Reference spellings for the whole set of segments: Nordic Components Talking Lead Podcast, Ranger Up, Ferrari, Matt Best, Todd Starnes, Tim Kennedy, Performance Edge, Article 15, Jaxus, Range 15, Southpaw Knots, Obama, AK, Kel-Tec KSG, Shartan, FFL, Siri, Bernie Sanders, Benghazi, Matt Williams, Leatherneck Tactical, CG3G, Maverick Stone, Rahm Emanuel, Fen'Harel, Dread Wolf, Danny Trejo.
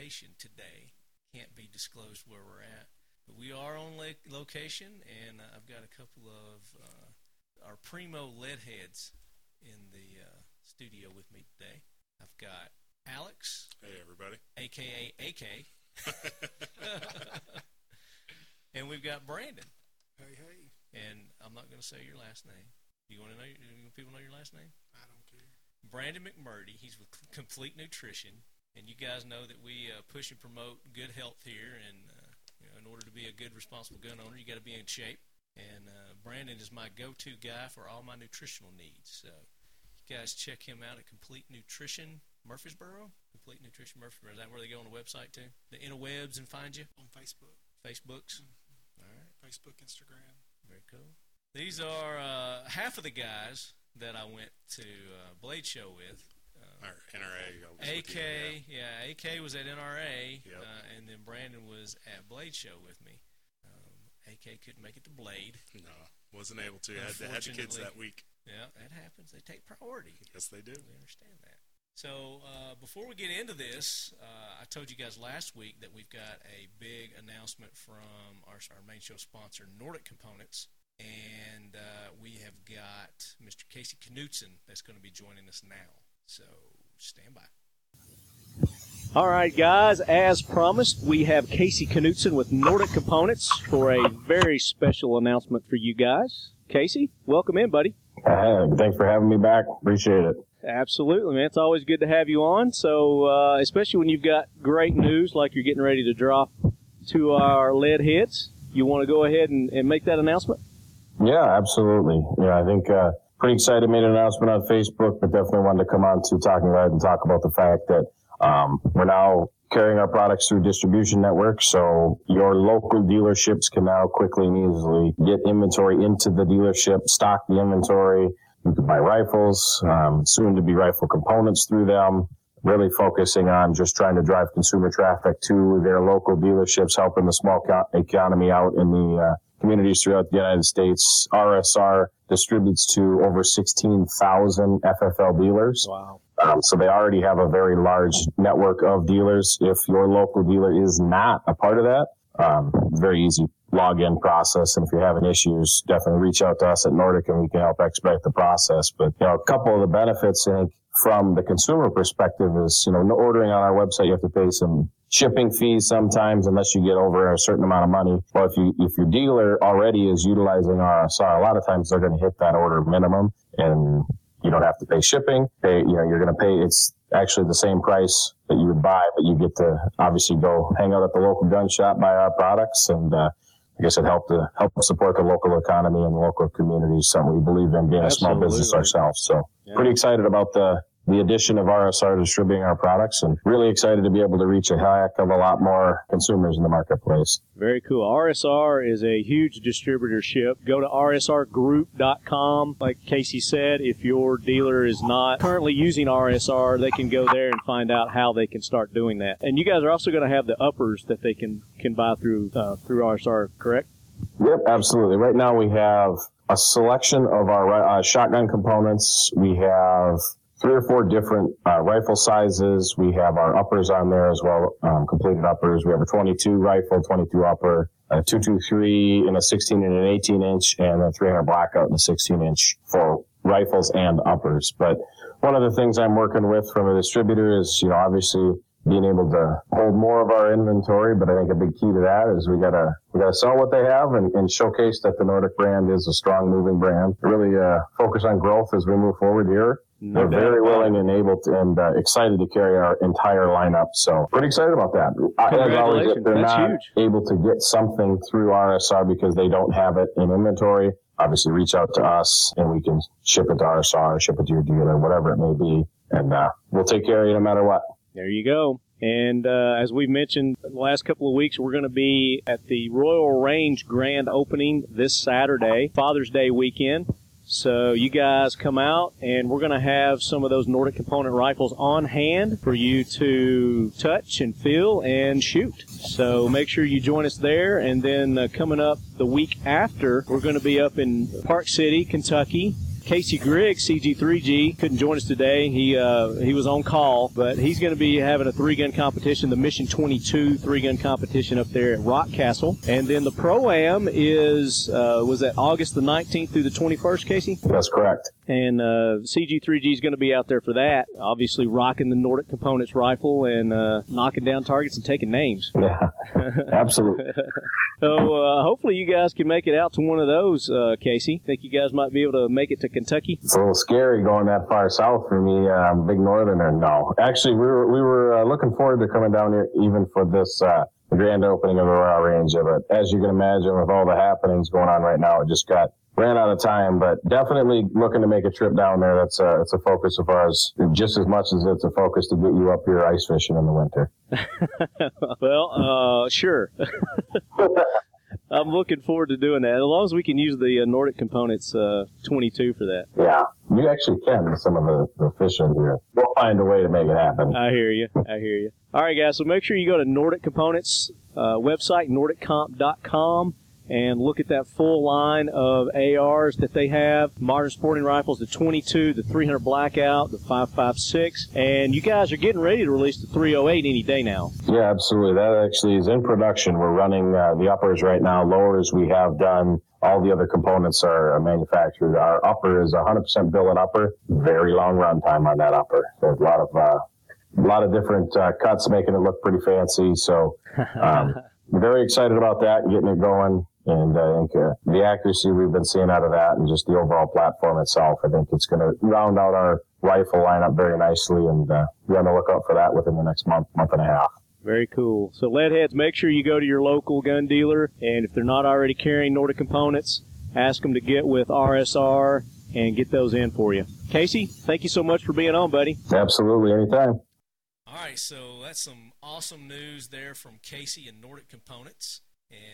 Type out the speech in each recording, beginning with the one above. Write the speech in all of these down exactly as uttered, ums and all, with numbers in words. location today. Can't be disclosed where we're at. But we are on lake location, and I've got a couple of uh, our primo Leadheads in the uh, studio with me today. I've got Alex. Hey, everybody. A K A A K. And we've got Brandon. Hey, hey. And I'm not going to say your last name. You want to know? Do people know your last name? I don't care. Brandon McMurdy. He's with Complete Nutrition, and you guys know that we uh, push and promote good health here. And uh, you know, in order to be a good, responsible gun owner, you got to be in shape. And uh, Brandon is my go-to guy for all my nutritional needs. So you guys check him out at Complete Nutrition Murfreesboro. Complete Nutrition Murfreesboro. Is that where they go on the website too? The interwebs and find you on Facebook. Facebooks. Mm-hmm. All right. Facebook, Instagram. Very cool. These are uh, half of the guys that I went to uh, Blade Show with. Uh, Our N R A. A K, you, yeah. yeah, A K was at N R A, yep. uh, and then Brandon was at Blade Show with me. Um, A K couldn't make it to Blade. No, wasn't able to. I had, had the kids that week. Yeah, that happens. They take priority. Yes, they do. We understand that. So uh, before we get into this, uh, I told you guys last week that we've got a big announcement from our, our main show sponsor, Nordic Components, and uh, we have got Mister Casey Knutson that's going to be joining us now. So stand by. All right, guys, as promised, we have Casey Knutson with Nordic Components for a very special announcement for you guys. Casey, welcome in, buddy. Hey, thanks for having me back. Appreciate it. Absolutely, man. It's always good to have you on. So, uh, especially when you've got great news like you're getting ready to drop to our Leadheads, you want to go ahead and, and make that announcement? Yeah, absolutely. Yeah, I think uh, pretty excited. Made an announcement on Facebook, but definitely wanted to come on to Talking Lead and talk about the fact that um, we're now carrying our products through distribution networks, so your local dealerships can now quickly and easily get inventory into the dealership, stock the inventory. You can buy rifles, um, soon-to-be rifle components through them, really focusing on just trying to drive consumer traffic to their local dealerships, helping the small co- economy out in the uh, communities throughout the United States. R S R distributes to over sixteen thousand F F L dealers. Wow. Um, so they already have a very large network of dealers. If your local dealer is not a part of that, um, very easy login process, and if you're having issues, definitely reach out to us at Nordic and we can help expedite the process. But you know, a couple of the benefits, I think, from the consumer perspective is, you know, ordering on our website, you have to pay some shipping fees sometimes unless you get over a certain amount of money. Well, if you if your dealer already is utilizing R S R, a lot of times they're going to hit that order minimum, and you don't have to pay shipping. They, you know, you're going to pay, it's actually the same price that you would buy, but you get to obviously go hang out at the local gun shop, buy our products, and uh, I guess it helped to help support the local economy and the local communities, something we believe in, being Absolutely. a small business ourselves. So yeah. Pretty excited about the, the addition of R S R distributing our products, and really excited to be able to reach a heck of a lot more consumers in the marketplace. Very cool. R S R is a huge distributorship. Go to R S R group dot com. Like Casey said, if your dealer is not currently using R S R, they can go there and find out how they can start doing that. And you guys are also going to have the uppers that they can, can buy through uh, through R S R, correct? Yep, absolutely. Right now we have a selection of our uh, shotgun components. We have three or four different uh, rifle sizes. We have our uppers on there as well, um, completed uppers. We have a twenty-two rifle, twenty-two upper, a two twenty-three in a sixteen and an eighteen inch, and a three hundred blackout in a sixteen inch for rifles and uppers. But one of the things I'm working with from a distributor is, you know, obviously being able to hold more of our inventory, but I think a big key to that is we gotta we gotta sell what they have and, and showcase that the Nordic brand is a strong moving brand. Really uh, focus on growth as we move forward here. No We're doubt. very willing and able to, and uh, excited to carry our entire lineup. So pretty excited about that. Congratulations. As always, if they're That's not huge. able to get something through R S R because they don't have it in inventory, obviously reach out to us and we can ship it to R S R, ship it to your dealer, whatever it may be, and uh, we'll take care of you no matter what. There you go. And uh, as we've mentioned the last couple of weeks, we're going to be at the Royal Range grand opening this Saturday, Father's Day weekend. So you guys come out, and we're going to have some of those Nordic Component rifles on hand for you to touch and feel and shoot. So make sure you join us there. And then uh, coming up the week after, we're going to be up in Park City, Kentucky. Casey Griggs, C G three G, couldn't join us today. He uh, he was on call, but he's going to be having a three-gun competition, the Mission twenty-two three-gun competition up there at Rock Castle. And then the Pro-Am is, uh, was that August the nineteenth through the twenty-first, Casey? That's correct. And uh, C G three G is going to be out there for that, obviously rocking the Nordic Components rifle and uh, knocking down targets and taking names. Yeah, absolutely. So uh, hopefully you guys can make it out to one of those, uh, Casey. Think you guys might be able to make it to Kentucky? It's a little scary going that far south for me. I'm a big northerner now. Actually, we were, we were uh, looking forward to coming down here even for this uh, the grand opening of the Royal Range. But as you can imagine, with all the happenings going on right now, it just got ran out of time, but definitely looking to make a trip down there. That's a, that's a focus of ours, just as much as it's a focus to get you up here ice fishing in the winter. Well, uh, sure. I'm looking forward to doing that, as long as we can use the uh, Nordic Components uh, twenty-two for that. Yeah, you actually can with some of the, the fish in here. We'll find a way to make it happen. I hear you. I hear you. All right, guys, so make sure you go to Nordic Components uh, website, nordic comp dot com. And look at that full line of A Rs that they have, modern sporting rifles, the twenty-two, the three hundred Blackout, the five five six. And you guys are getting ready to release the three oh eight any day now. Yeah, absolutely. That actually is in production. We're running uh, the uppers right now. Lowers we have done. All the other components are manufactured. Our upper is one hundred percent billet upper. Very long run time on that upper. There's a lot of, uh, a lot of different uh, cuts making it look pretty fancy. So um, very excited about that and getting it going. And I think uh, the accuracy we've been seeing out of that and just the overall platform itself, I think it's going to round out our rifle lineup very nicely. And uh, you're on the lookout for that within the next month, month and a half. Very cool. So, Leadheads, make sure you go to your local gun dealer. And if they're not already carrying Nordic Components, ask them to get with R S R and get those in for you. Casey, thank you so much for being on, buddy. Absolutely. Anytime. All right. So that's some awesome news there from Casey and Nordic Components.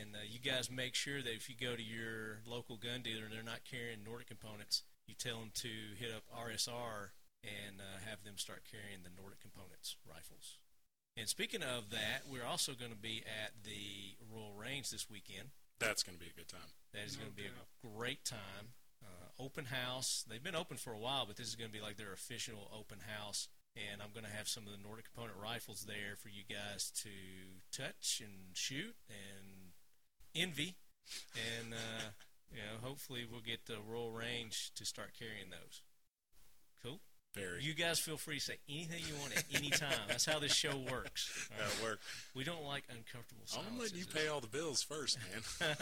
And uh, you guys make sure that if you go to your local gun dealer and they're not carrying Nordic Components, you tell them to hit up R S R and uh, have them start carrying the Nordic Components rifles. And speaking of that, we're also going to be at the Royal Range this weekend. That's going to be a good time. That is going to be a great time. Uh, open house. They've been open for a while, but this is going to be like their official open house. And I'm going to have some of the Nordic Component rifles there for you guys to touch and shoot and envy, and uh, you know, hopefully we'll get the Royal Range to start carrying those. Cool? Very. You guys feel free to say anything you want at any time. That's how this show works. That'll right? work. We don't like uncomfortable silences. I'm letting you pay all the bills first, man.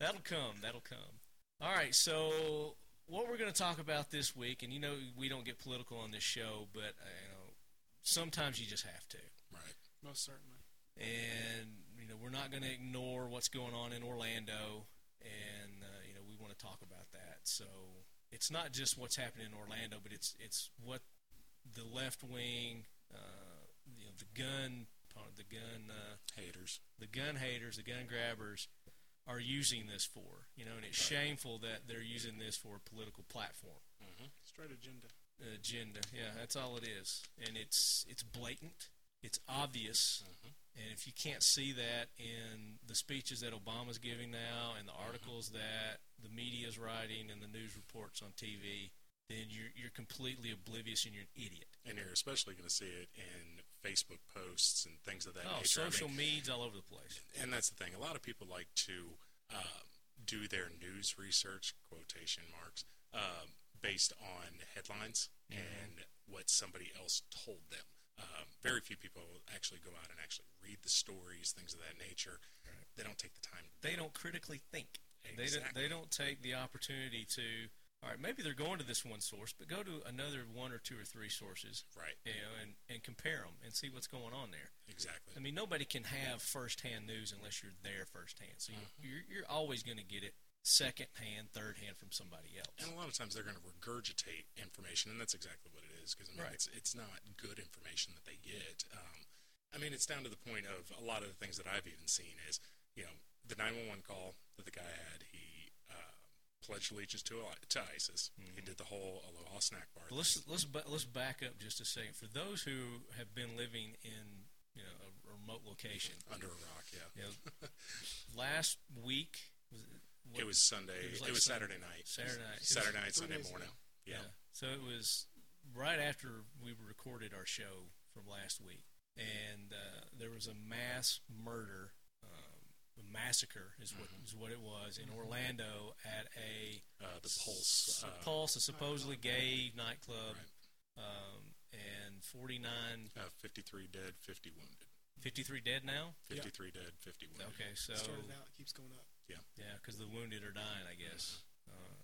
That'll come. That'll come. All right, so what we're going to talk about this week, and you know we don't get political on this show, but you know, sometimes you just have to. Right. Most certainly. And you know, we're not going to ignore what's going on in Orlando, and uh, you know, we want to talk about that. So it's not just what's happening in Orlando, but it's it's what the left wing, uh, you know, the gun, the gun uh, haters, the gun haters, the gun grabbers are using this for. You know, and it's shameful that they're using this for a political platform. Mm-hmm. Straight agenda. Agenda. Yeah, that's all it is, and it's it's blatant. It's obvious. Mm-hmm. And if you can't see that in the speeches that Obama's giving now and the articles that the media's writing and the news reports on T V, then you're, you're completely oblivious and you're an idiot. And you're especially going to see it in Facebook posts and things of that oh, nature. Oh, social I mean, media's all over the place. And that's the thing. A lot of people like to um, do their news research, quotation marks, um, based on headlines mm-hmm. and what somebody else told them. Um, very few people actually go out and actually read the stories, things of that nature. Right. They don't take the time. They don't critically think. Exactly. They, don't, they don't take the opportunity to, all right, maybe they're going to this one source, but go to another one or two or three sources. Right. You know, and, and compare them and see what's going on there. Exactly. I mean, nobody can have firsthand news unless you're there firsthand. So uh-huh. you're, you're always going to get it second-hand, third-hand from somebody else. And a lot of times they're going to regurgitate information, and that's exactly what it is, because I mean, right. it's, it's not good information that they get. Um, I mean, it's down to the point of a lot of the things that I've even seen is, you know, the nine one one call that the guy had, he uh, pledged allegiance to to ISIS. Mm-hmm. He did the whole Aloha snack bar. Let's, let's, let's back up just a second. For those who have been living in, you know, a remote location. Under a rock, yeah. You know, last week, was it, What, it was Sunday. It was, like it was Sunday, Saturday night. Saturday night. Saturday night, Sunday morning. Yeah. yeah. So it was right after we recorded our show from last week, and uh, there was a mass murder, um, a massacre is what is what it was in Orlando at a uh, the Pulse, uh, Pulse, a supposedly gay nightclub, right. um, and forty-nine, uh, fifty-three dead, fifty wounded. fifty-three dead now? fifty-three yeah. dead, fifty wounded. Okay, so... It started out, it keeps going up. Yeah. Yeah, because the wounded are dying, I guess. Uh,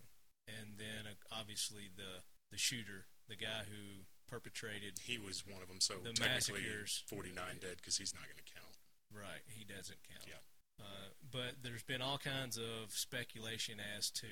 and then, uh, obviously, the, the shooter, the guy who perpetrated... He was one of them, so the technically massacres, forty-nine dead, because he's not going to count. Right, he doesn't count. Yeah. Uh, but there's been all kinds of speculation as to,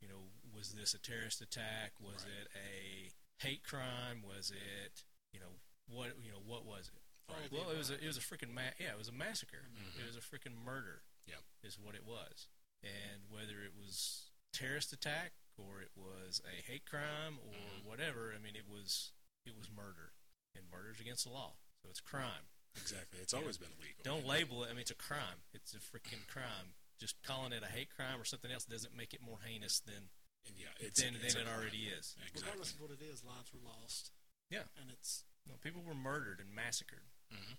you know, was this a terrorist attack? Was right. it a hate crime? Was it, you know, what, you know, what was it? Right. Well, it was a, it was a freaking ma- yeah, it was a massacre. Mm-hmm. It was a freaking murder. Yeah, is what it was. And whether it was terrorist attack or it was a hate crime or mm-hmm. whatever, I mean, it was it was murder, and murder's against the law, so it's crime. Exactly, it's yeah. always been illegal. Don't label it. I mean, it's a crime. It's a freaking crime. Just calling it a hate crime or something else doesn't make it more heinous than and yeah, it's, than, it's than it already is. Exactly. Regardless of what it is, lives were lost. Yeah, and it's no, people were murdered and massacred. Mm-hmm.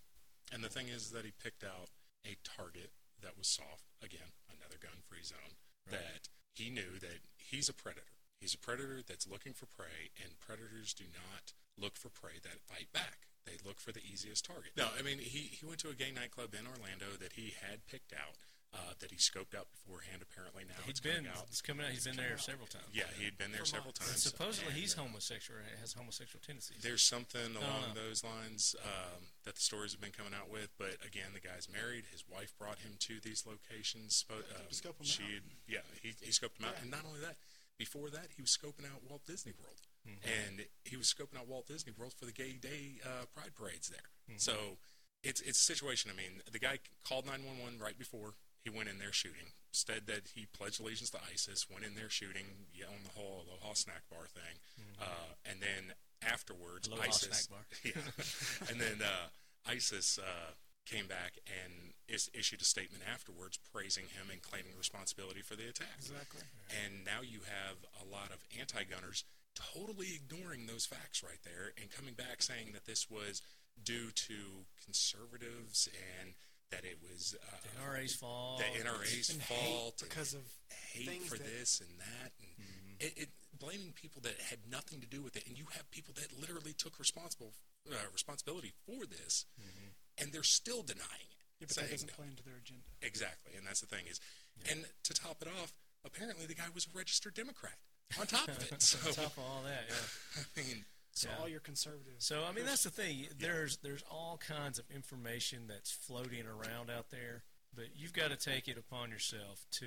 And the thing is that he picked out a target that was soft, again, another gun-free zone, right. that he knew that he's a predator. He's a predator that's looking for prey, and predators do not look for prey that fight back. They look for the easiest target. No, I mean, he, he went to a gay nightclub in Orlando that he had picked out, uh, that he scoped out beforehand, apparently now. He's it's been, coming out. It's coming out. He's, he's been there out. several times. Yeah, he had been there for several months. times. And supposedly and, he's uh, homosexual, has homosexual tendencies. There's something along no, no. those lines um, that the stories have been coming out with, but again, the guy's married. His wife brought him to these locations. Um, she had, yeah, he, he scoped him out. Yeah. And not only that, before that, he was scoping out Walt Disney World. Mm-hmm. And he was scoping out Walt Disney World for the Gay Day uh, Pride Parades there. Mm-hmm. So it's it's a situation. I mean, the guy called nine one one right before he went in there shooting. Said that he pledged allegiance to ISIS, went in there shooting, yelling the whole Aloha snack bar thing. Mm-hmm. Uh, and then afterwards, Aloha ISIS... snack bar. Yeah. And then uh, ISIS uh, came back and is, issued a statement afterwards praising him and claiming responsibility for the attack. Exactly. And now you have a lot of anti-gunners totally ignoring those facts right there and coming back saying that this was due to conservatives and that it was uh, the N R A's fault. The N R A's and fault hate because and of hate things for that... this and that, and mm-hmm. it, it blaming people that had nothing to do with it. And you have people that literally took responsible uh, responsibility for this, mm-hmm. and they're still denying it. Yeah, but saying, that doesn't play into their agenda. Exactly, and that's the thing is, yeah. and to top it off, apparently the guy was a registered Democrat. On top of it, so. On top of all that, yeah. I mean, so yeah. all your conservatives. So I mean, that's the thing. There's yeah. there's all kinds of information that's floating around out there, but you've got to take it upon yourself to,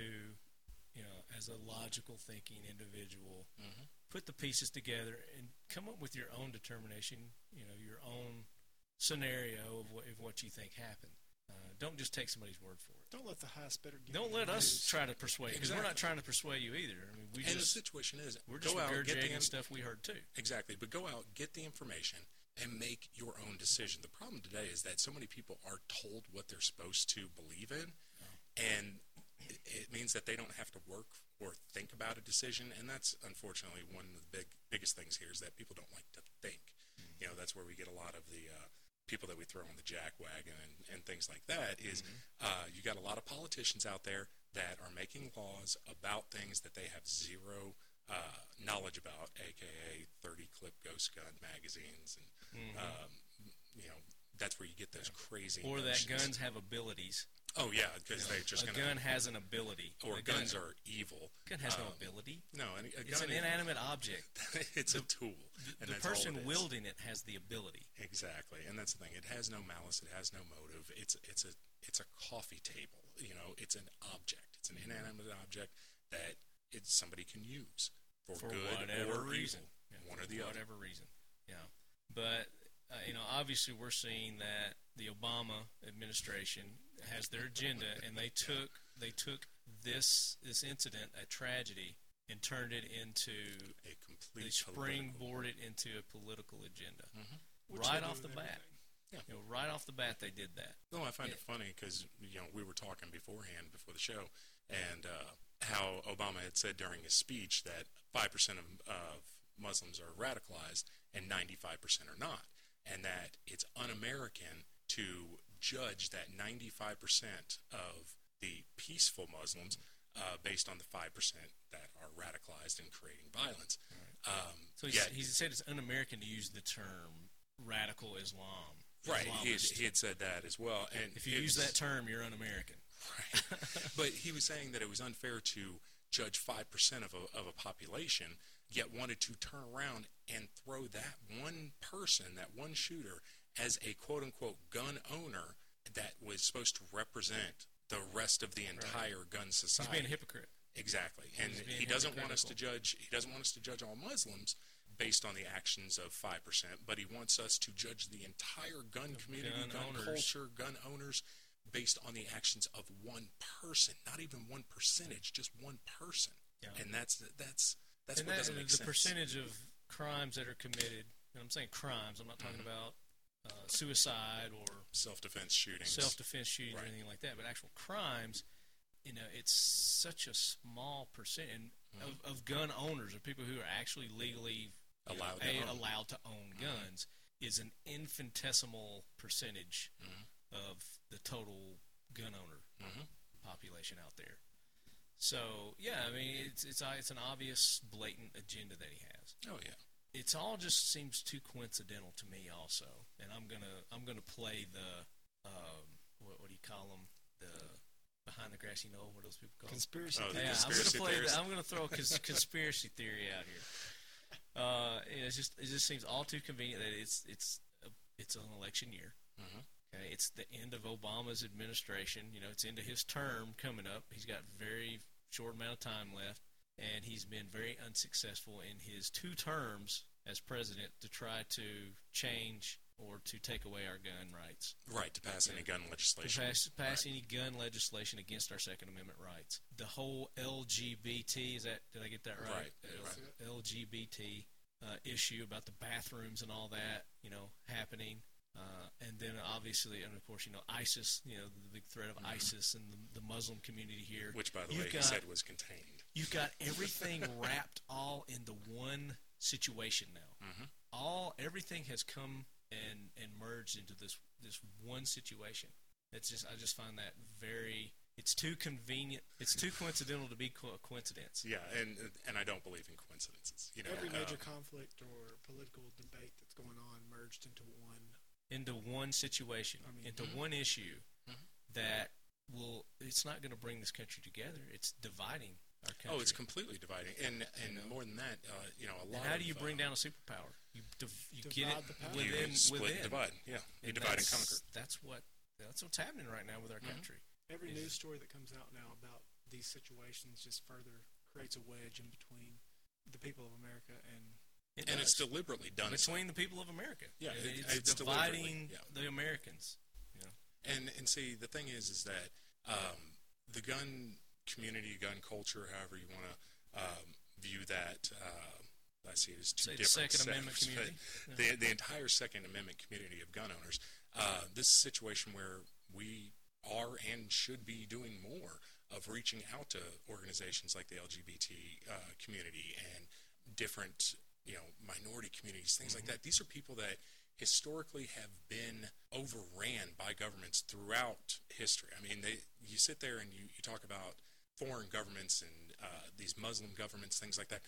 you know, as a logical thinking individual, mm-hmm. put the pieces together and come up with your own determination. You know, your own scenario of what of what you think happened. Uh, don't just take somebody's word for it. Don't let the highest bidder. Don't let us news. try to persuade you, because exactly. we're not trying to persuade you either. I mean, we and just, the situation is, we're just regurgitating stuff we heard too. Exactly, but go out, get the information, and make your own decision. The problem today is that so many people are told what they're supposed to believe in, oh. and it, it means that they don't have to work or think about a decision. And that's unfortunately one of the big biggest things here is that people don't like to think. Mm-hmm. You know, that's where we get a lot of the. Uh, people that we throw on the jack wagon and, and things like that is mm-hmm. uh, you got a lot of politicians out there that are making laws about things that they have zero uh, knowledge about, aka thirty clip ghost gun magazines, and mm-hmm. um, you know that's where you get those yeah. crazy or notions. That guns have abilities. Oh yeah, because they just a gonna, gun has an ability. Or gun, guns are evil. Gun has um, no ability. No, and a gun it's an is, inanimate object. It's the, a tool. The, and the that's person all it wielding it has the ability. Exactly, and that's the thing. It has no malice. It has no motive. It's it's a it's a coffee table. You know, it's an object. It's an inanimate object that it's somebody can use for, for good whatever or reason. Evil, yeah, one or the whatever other. Whatever reason. Yeah, but uh, you know, obviously, we're seeing that the Obama administration has their agenda, and they took they took this this incident, a tragedy, and turned it into a complete. They springboarded into a political agenda, mm-hmm. right off the bat. Yeah. You know, right off the bat, they did that. No, I find it, it funny because you know we were talking beforehand before the show, and uh, how Obama had said during his speech that five percent of, of Muslims are radicalized and ninety-five percent are not, and that it's un-American to judge that ninety-five percent of the peaceful Muslims uh, based on the five percent that are radicalized and creating violence. Right. Um, so he's, yeah, he said it's un-American to use the term radical Islam. Right, he had, he had said that as well. And if you use was, that term, you're un-American. Right. But he was saying that it was unfair to judge five percent of a, of a population, yet wanted to turn around and throw that one person, that one shooter, as a quote-unquote gun owner that was supposed to represent the rest of the entire right. gun society. He's being a hypocrite. Exactly. And he doesn't want us to judge he doesn't want us to judge all Muslims based on the actions of five percent, but he wants us to judge the entire gun the community, gun, gun culture, gun owners based on the actions of one person, not even one percentage, just one person. Yeah. And that's that's that's and what that, doesn't make the sense. The percentage of crimes that are committed, and I'm saying crimes, I'm not talking mm-hmm. about uh, suicide or self-defense shootings. Self-defense shootings right. or anything like that, but actual crimes. You know, it's such a small percent of, mm-hmm. of gun owners, or people who are actually legally allowed, know, to, a, own. allowed to own guns, mm-hmm. is an infinitesimal percentage mm-hmm. of the total gun owner mm-hmm. population out there. So, yeah, I mean, it's it's it's an obvious, blatant agenda that he has. Oh yeah, it's all just seems too coincidental to me, also. And I'm gonna I'm gonna play the um, what, what do you call them the behind the grassy knoll, what those people call conspiracy. Oh, yeah, conspiracy I'm going to play. The, I'm going to throw a cons- conspiracy theory out here. Uh, it's just it just seems all too convenient that it's it's a, it's an election year. Mm-hmm. Okay, it's the end of Obama's administration. You know, it's into his term coming up. He's got very short amount of time left, and he's been very unsuccessful in his two terms as president to try to change. Or to take away our gun rights. Right, to pass any gun legislation. To pass, pass right. any gun legislation against our Second Amendment rights. The whole L G B T, is that, did I get that right? Right. L- right. L G B T uh, issue about the bathrooms and all that, you know, happening. Uh, and then obviously, and of course, you know, ISIS, you know, the big threat of mm-hmm. ISIS and the, the Muslim community here. Which, by the you've way, got, he said was contained. You've got everything wrapped all into one situation now. Mm-hmm. All, everything has come... And, and merged into this this one situation. It's just I just find that very. It's too convenient. It's too coincidental to be co- coincidence. Yeah, and and I don't believe in coincidences. You know, every major um, conflict or political debate that's going on merged into one into one situation, I mean, into mm-hmm. one issue mm-hmm. that will. It's not going to bring this country together. It's dividing our country. Oh, it's completely dividing, and and more than that, uh, you know, a lot. And how do you of, bring uh, down a superpower? You, div- you get it within, you split within. And divide, yeah. You and divide and conquer. That's what that's what's happening right now with our mm-hmm. country. Every is news story that comes out now about these situations just further creates a wedge in between the people of America and it and does. It's deliberately done between so. The people of America. Yeah, it, it's, it's dividing yeah. the Americans. Yeah. And and see the thing is is that um, the gun community, gun culture, however you want to um, view that. Uh, I see it as two different second sectors. Amendment community. Yeah. The, the entire Second Amendment community of gun owners. Uh, this is a situation where we are and should be doing more of reaching out to organizations like the L G B T uh, community and different, you know, minority communities, things mm-hmm. like that. These are people that historically have been overran by governments throughout history. I mean, they you sit there and you, you talk about foreign governments and uh, these Muslim governments, things like that.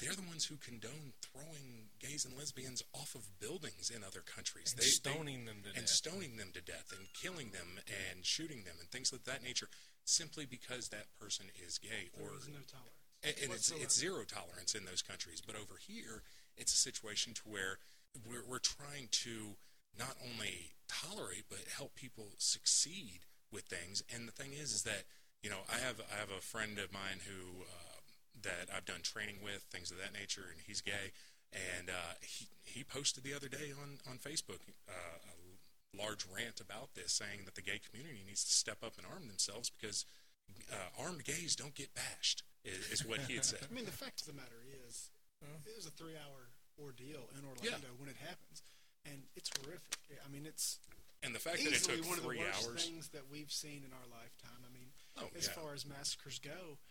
They're the ones who condone throwing gays and lesbians off of buildings in other countries. And they, stoning they, them to and death. And stoning them to death and killing them and shooting them and things of that nature simply because that person is gay. There or, is no tolerance. And, and it's, it's zero tolerance in those countries. But over here, it's a situation to where we're, we're trying to not only tolerate but help people succeed with things. And the thing is is that, you know, I have, I have a friend of mine who... Uh, that I've done training with, things of that nature, and he's gay, and uh, he he posted the other day on, on Facebook uh, a large rant about this, saying that the gay community needs to step up and arm themselves because uh, armed gays don't get bashed, is, is what he had said. I mean, the fact of the matter is, it was a three-hour ordeal in Orlando yeah. when it happens, and it's horrific. I mean, it's and the fact that it took one three of the worst hours. Things that we've seen in our lifetime. I mean, oh, as yeah. far as massacres go,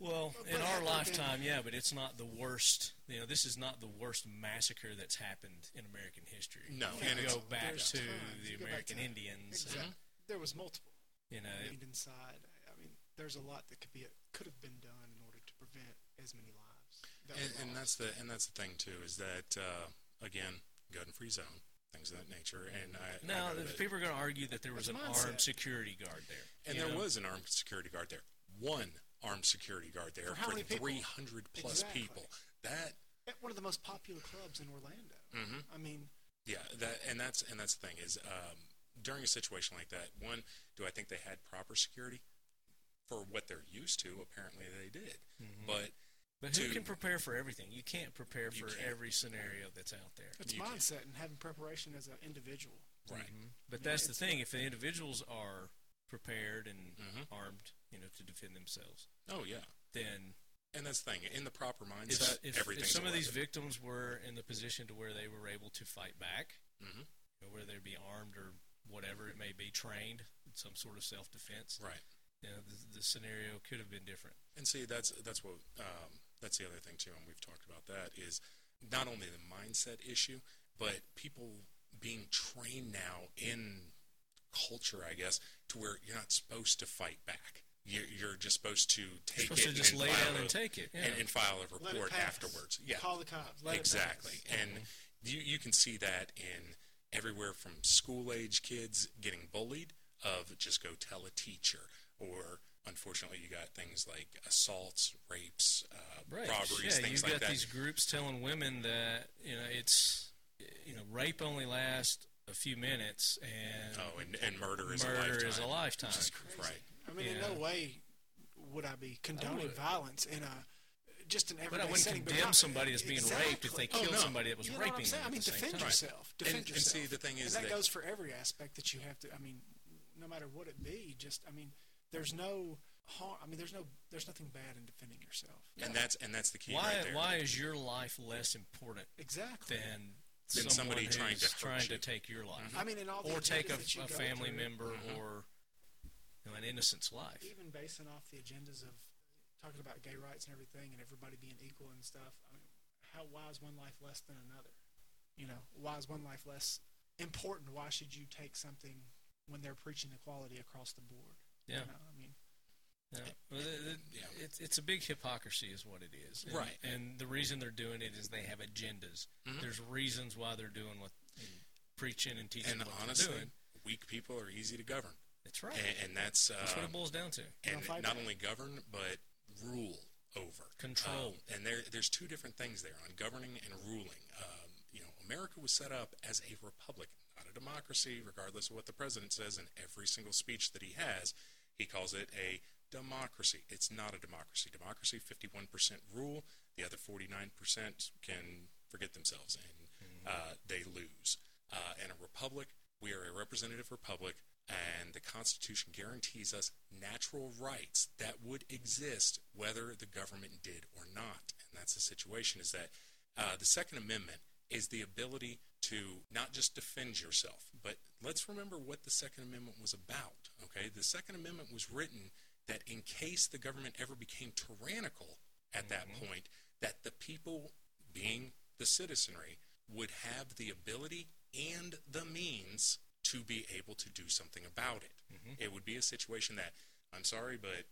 Well, in our lifetime, yeah, but it's not the worst. You know, this is not the worst massacre that's happened in American history. No, you and go back to tons. the you American Indians. Exactly. And, there was multiple. You know, I mean, inside. I mean, there's a lot that could be could have been done in order to prevent as many lives. That and, and that's the and that's the thing too is that uh, again, gun-free zone. Things of that nature, and I now I people are going to argue that there was an armed security guard there, and there know? was an armed security guard there. One armed security guard there for, for three hundred plus exactly. people. That at one of the most popular clubs in Orlando. Mm-hmm. I mean, yeah, that and that's and that's the thing is um, during a situation like that, one, do I think they had proper security for what they're used to? Apparently, they did, mm-hmm. but. But who Dude. can prepare for everything? You can't prepare for can't. every scenario that's out there. It's you mindset can. and having preparation as an individual. Right. Mm-hmm. But yeah, that's the thing. If the individuals are prepared and mm-hmm. armed, you know, to defend themselves. Oh, yeah. Then. And that's the thing. In the proper mindset, if, if, if some of these victims were in the position to where they were able to fight back, mm-hmm. you know, where they'd be armed or whatever it may be, trained, some sort of self-defense. Right. You know, the, the scenario could have been different. And see, that's, that's what... Um, That's the other thing, too, and we've talked about that, is not only the mindset issue, but people being trained now in culture, I guess, to where you're not supposed to fight back. You're, you're just supposed to take supposed it to just and lay down a, and take it. Yeah. And, and file a report afterwards. Yeah. Call the cops. Let exactly. And mm-hmm. you, you can see that in everywhere from school-age kids getting bullied of just go tell a teacher or... Unfortunately, you got things like assaults, rapes, uh, right. robberies, yeah, things like that. You got these groups telling women that you know it's you know rape only lasts a few minutes, and oh, and, and murder is murder a lifetime. is a lifetime. Which is crazy. Right? I mean, yeah. in no way would I be condoning I would. violence in a just an everyday setting. But I wouldn't setting, condemn not, somebody as being exactly. raped if they killed oh, no. somebody that was you know raping what I'm them. I mean, the defend yourself. Right. Defend and, yourself. And see, the thing is, and that, that goes for every aspect that you have to. I mean, no matter what it be, just I mean. There's no harm. I mean, there's no, there's nothing bad in defending yourself. And that's and that's the key. Why right there. Why is your life less important? Exactly. Than, than somebody trying to trying you. to take your life. Mm-hmm. I mean, in all the or take a, a family through. member mm-hmm. or you know, an innocent's life. Even basing off the agendas of talking about gay rights and everything, and everybody being equal and stuff. I mean, how why is one life less than another? You know, why is one life less important? Why should you take something when they're preaching equality across the board? Yeah, no, I mean, no. well, the, the, yeah. It's, it's a big hypocrisy is what it is. And, right. And the reason they're doing it is they have agendas. Mm-hmm. There's reasons why they're doing what, preaching and teaching and what honestly, they're doing. Weak people are easy to govern. That's right. And, and that's, um, that's what it boils down to. And not that. only govern, but rule over. Control. Um, and there, there's two different things there on governing and ruling. Um, you know, America was set up as a republic, not a democracy, regardless of what the president says in every single speech that he has. He calls it a democracy. It's not a democracy. Democracy, fifty-one percent rule. The other forty-nine percent can forget themselves, and uh, they lose. Uh, and a republic, we are a representative republic, and the Constitution guarantees us natural rights that would exist whether the government did or not. And that's the situation, is that uh, the Second Amendment is the ability to not just defend yourself, but let's remember what the Second Amendment was about, okay? The Second Amendment was written that in case the government ever became tyrannical at that mm-hmm. point, that the people, being the citizenry, would have the ability and the means to be able to do something about it. Mm-hmm. It would be a situation that, I'm sorry, but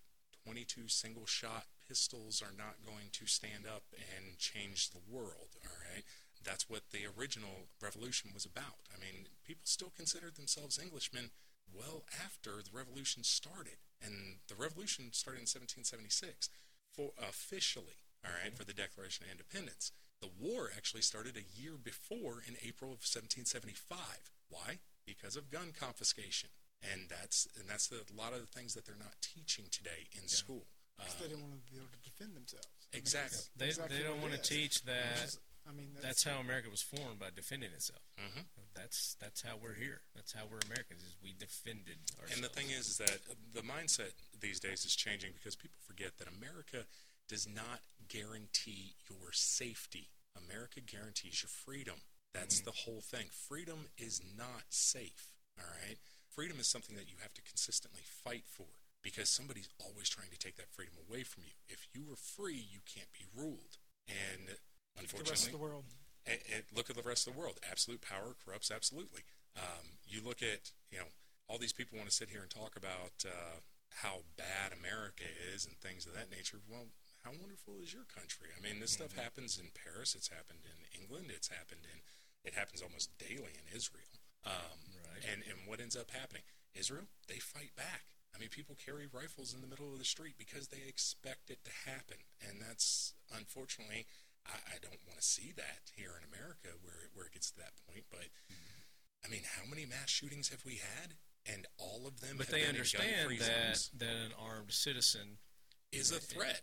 twenty-two single-shot pistols are not going to stand up and change the world, all right? That's what the original revolution was about. I mean, people still considered themselves Englishmen well after the revolution started. And the revolution started in seventeen seventy-six, for, officially, all right, mm-hmm. for the Declaration of Independence. The war actually started a year before in April of seventeen seventy-five. Why? Because of gun confiscation. And that's and that's the, a lot of the things that they're not teaching today in yeah. school. Because um, they don't want to be able to defend themselves. Exactly. I mean, exactly they, they don't want to teach that... I mean, that's, that's how America was formed, by defending itself. Mm-hmm. That's that's how we're here. That's how we're Americans, is we defended ourselves. And the thing is, is that the mindset these days is changing because people forget that America does not guarantee your safety. America guarantees your freedom. That's mm-hmm. the whole thing. Freedom is not safe, all right? Freedom is something that you have to consistently fight for, because somebody's always trying to take that freedom away from you. If you were free, you can't be ruled. And unfortunately, the rest of the world. And, and look at the rest of the world. Absolute power corrupts absolutely. Um, you look at, you know, all these people want to sit here and talk about uh, how bad America is and things of that nature. Well, how wonderful is your country? I mean, this mm-hmm. stuff happens in Paris. It's happened in England. It's happened in, it happens almost daily in Israel. Um, right. And, and what ends up happening? Israel, they fight back. I mean, people carry rifles in the middle of the street because they expect it to happen. And that's, unfortunately, I, I don't want to see that here in America where, where it gets to that point. But, I mean, how many mass shootings have we had? And all of them but have been in gun-free zones. But they understand that an armed citizen is a threat.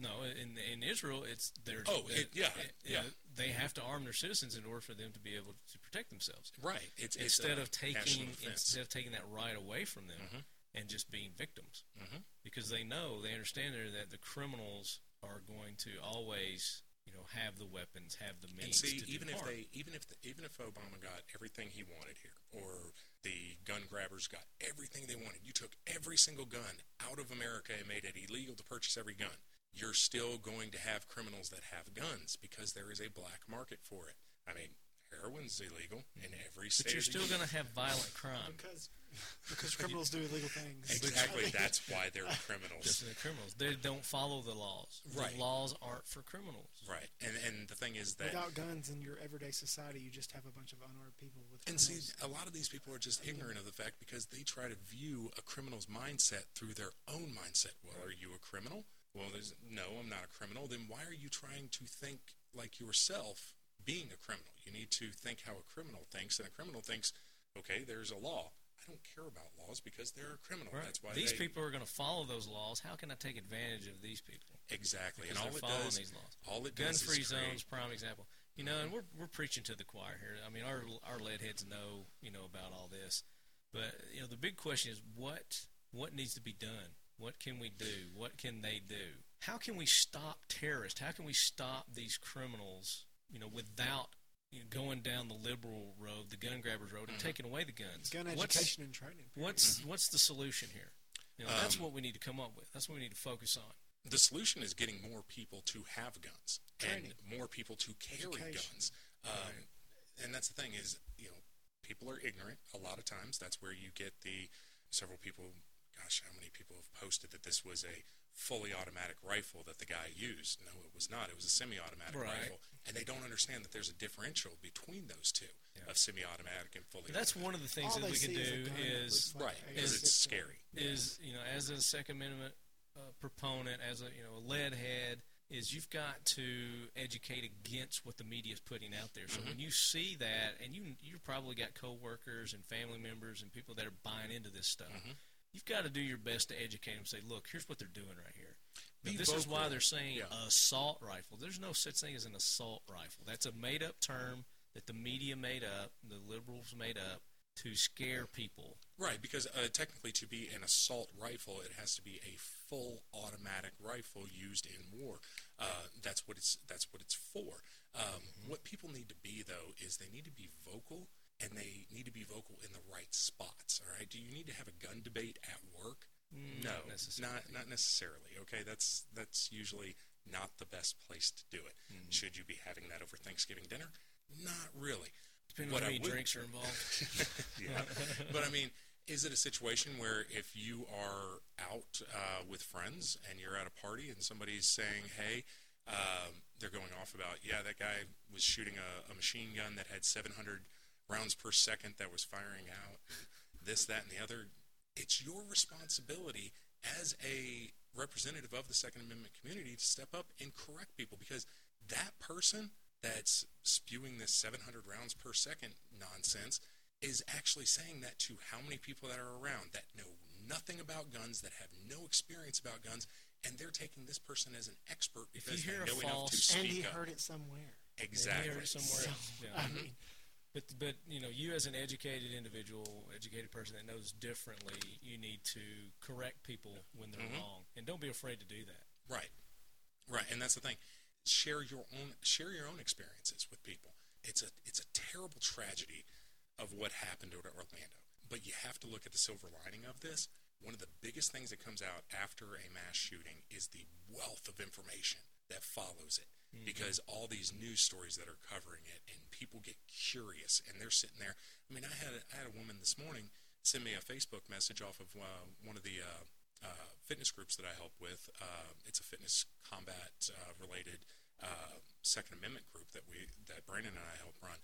No, in in Israel, it's their oh it, yeah it, yeah they have to arm their citizens in order for them to be able to protect themselves. Right. It's, instead it's of taking instead of taking that right away from them mm-hmm. and just being victims, mm-hmm. because they know they understand there that the criminals are going to always you know have the weapons, have the means. And see, to even do if harm. they even if the, even if Obama got everything he wanted here, or the gun grabbers got everything they wanted, you took every single gun out of America and made it illegal to purchase every gun. You're still going to have criminals that have guns because there is a black market for it. I mean, heroin's illegal in every state. But you're still going to have violent crime. Because, because criminals do illegal things. Exactly. That's why they're criminals. Just they're criminals. They don't follow the laws. Right. The laws aren't for criminals. Right. And and the thing is that... without guns in your everyday society, you just have a bunch of unarmed people with guns. And see, a lot of these people are just ignorant of the fact because they try to view a criminal's mindset through their own mindset. Well, are you a criminal? Well, there's, no, I'm not a criminal. Then why are you trying to think like yourself being a criminal? You need to think how a criminal thinks, and a criminal thinks, okay, there's a law. I don't care about laws because they're a criminal. Right. That's why these they, people are going to follow those laws. How can I take advantage of these people? Exactly. Because and all it does, these laws. all it does, gun-free is zones, create, prime example. You know, and we're we're preaching to the choir here. I mean, our our leadheads know you know about all this, but you know, the big question is what what needs to be done. What can we do? What can they do? How can we stop terrorists? How can we stop these criminals, you know, without you know, going down the liberal road, the gun grabbers road, and mm-hmm. taking away the guns? Gun education what's, and training. What's mm-hmm. what's the solution here? You know, um, that's what we need to come up with. That's what we need to focus on. The solution is getting more people to have guns training. and more people to carry education. guns. Um, right. And that's the thing is, you know, people are ignorant a lot of times. That's where you get the several people... Gosh, how many people have posted that this was a fully automatic rifle that the guy used? No, it was not. It was a semi-automatic right. rifle. And they don't understand that there's a differential between those two yeah. of semi-automatic and fully automatic. That's one of the things All that we can do is... Right, because like it's scary. Is, you know, as a Second Amendment uh, proponent, as a, you know, a lead head, is you've got to educate against what the media is putting out there. So mm-hmm. when you see that, and you, you've probably got co-workers and family members and people that are buying into this stuff, mm-hmm. you've got to do your best to educate them. Say, look, here's what they're doing right here. Now, this vocal. is why they're saying yeah. assault rifle. There's no such thing as an assault rifle. That's a made-up term that the media made up, the liberals made up, to scare people. Right, because uh, technically to be an assault rifle, it has to be a full automatic rifle used in war. Uh, that's what it's. That's what it's for. Um, mm-hmm. What people need to be, though, is they need to be vocal. And they need to be vocal in the right spots, all right? Do you need to have a gun debate at work? No, not necessarily. Not, not necessarily, okay? That's that's usually not the best place to do it. Mm-hmm. Should you be having that over Thanksgiving dinner? Not really. Depending on how many drinks are involved. yeah. But, I mean, is it a situation where if you are out uh, with friends and you're at a party and somebody's saying, hey, um, they're going off about, yeah, that guy was shooting a, a machine gun that had seven hundred... rounds per second that was firing out, this, that, and the other. It's your responsibility as a representative of the Second Amendment community to step up and correct people, because that person that's spewing this seven hundred rounds per second nonsense is actually saying that to how many people that are around that know nothing about guns, that have no experience about guns, and they're taking this person as an expert because they know false, enough to speak up. And he up. heard it somewhere. Exactly. He heard it somewhere else. So, yeah. I mean... But, but you know, you as an educated individual, educated person that knows differently, you need to correct people when they're mm-hmm. wrong, and don't be afraid to do that. Right, right, and that's the thing. Share your own share your own experiences with people. It's a it's a terrible tragedy of what happened to Orlando, but you have to look at the silver lining of this. One of the biggest things that comes out after a mass shooting is the wealth of information that follows it. Mm-hmm. Because all these news stories that are covering it, and people get curious, and they're sitting there. I mean, I had a, I had a woman this morning send me a Facebook message off of uh, one of the uh, uh, fitness groups that I help with. Uh, it's a fitness combat uh, related uh, Second Amendment group that we that Brandon and I help run,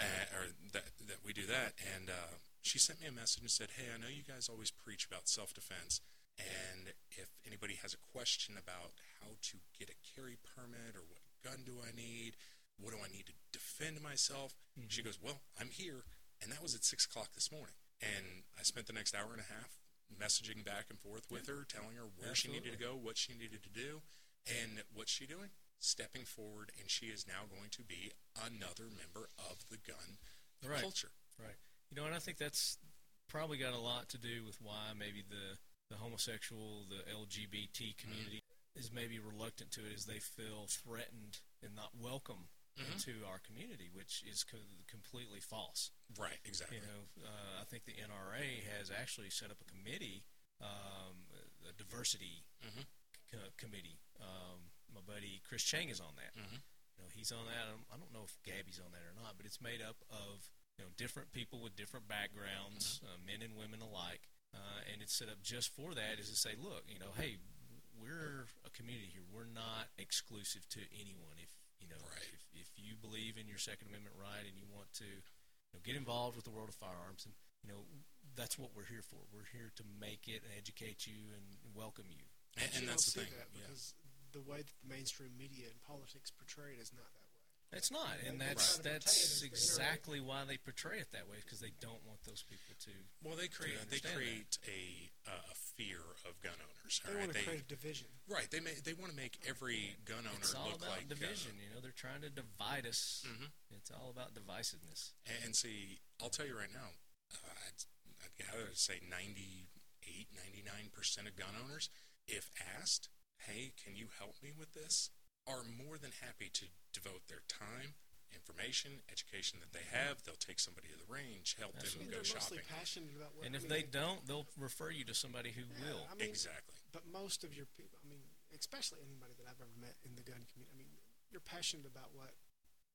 uh, or that that we do that. And uh, she sent me a message and said, "Hey, I know you guys always preach about self defense. And if anybody has a question about how to get a carry permit or what gun do I need, what do I need to defend myself?" Mm-hmm. She goes, "Well, I'm here." And that was at six o'clock this morning. And I spent the next hour and a half messaging back and forth with yeah. her, telling her where Absolutely. she needed to go, what she needed to do. And what's she doing? Stepping forward, and she is now going to be another member of the gun right. culture. Right. You know, and I think that's probably got a lot to do with why maybe the... the homosexual, the L G B T community mm-hmm. is maybe reluctant to it, as they feel threatened and not welcome mm-hmm. into our community, which is co- completely false. Right, exactly. You know, uh, I think the N R A has actually set up a committee, um, a diversity mm-hmm. co- committee. Um, my buddy Chris Chang is on that. Mm-hmm. You know, he's on that. I don't, I don't know if Gabby's on that or not, but it's made up of you know different people with different backgrounds, mm-hmm. uh, men and women alike. Uh, and it's set up just for that, is to say, look, you know, hey, we're a community here. We're not exclusive to anyone. If you know, right. if, if you believe in your Second Amendment right and you want to you know, get involved with the world of firearms, and you know, that's what we're here for. We're here to make it and educate you and welcome you. And, and, and that's the thing, that because yeah. the way that the mainstream media and politics portray it is not that way. It's not, and that's right. that's exactly why they portray it that way, because they don't want those people to. Well, they create they create a, uh, a fear of gun owners. They right? want to they, create a division, right? They may, they want to make every gun owner it's all look about like division. Gun. You know, they're trying to divide us. Mm-hmm. It's all about divisiveness. And, and see, I'll tell you right now, uh, I'd, I'd, I'd say ninety-eight, ninety-nine percent of gun owners, if asked, "Hey, can you help me with this?" are more than happy to devote their time, information, education that they have. They'll take somebody to the range, help That's them right. go they're shopping. Mostly passionate about what, and if I mean, they don't, they'll refer you to somebody who yeah, will. I mean, exactly. But most of your people, I mean, especially anybody that I've ever met in the gun community, I mean, you're passionate about what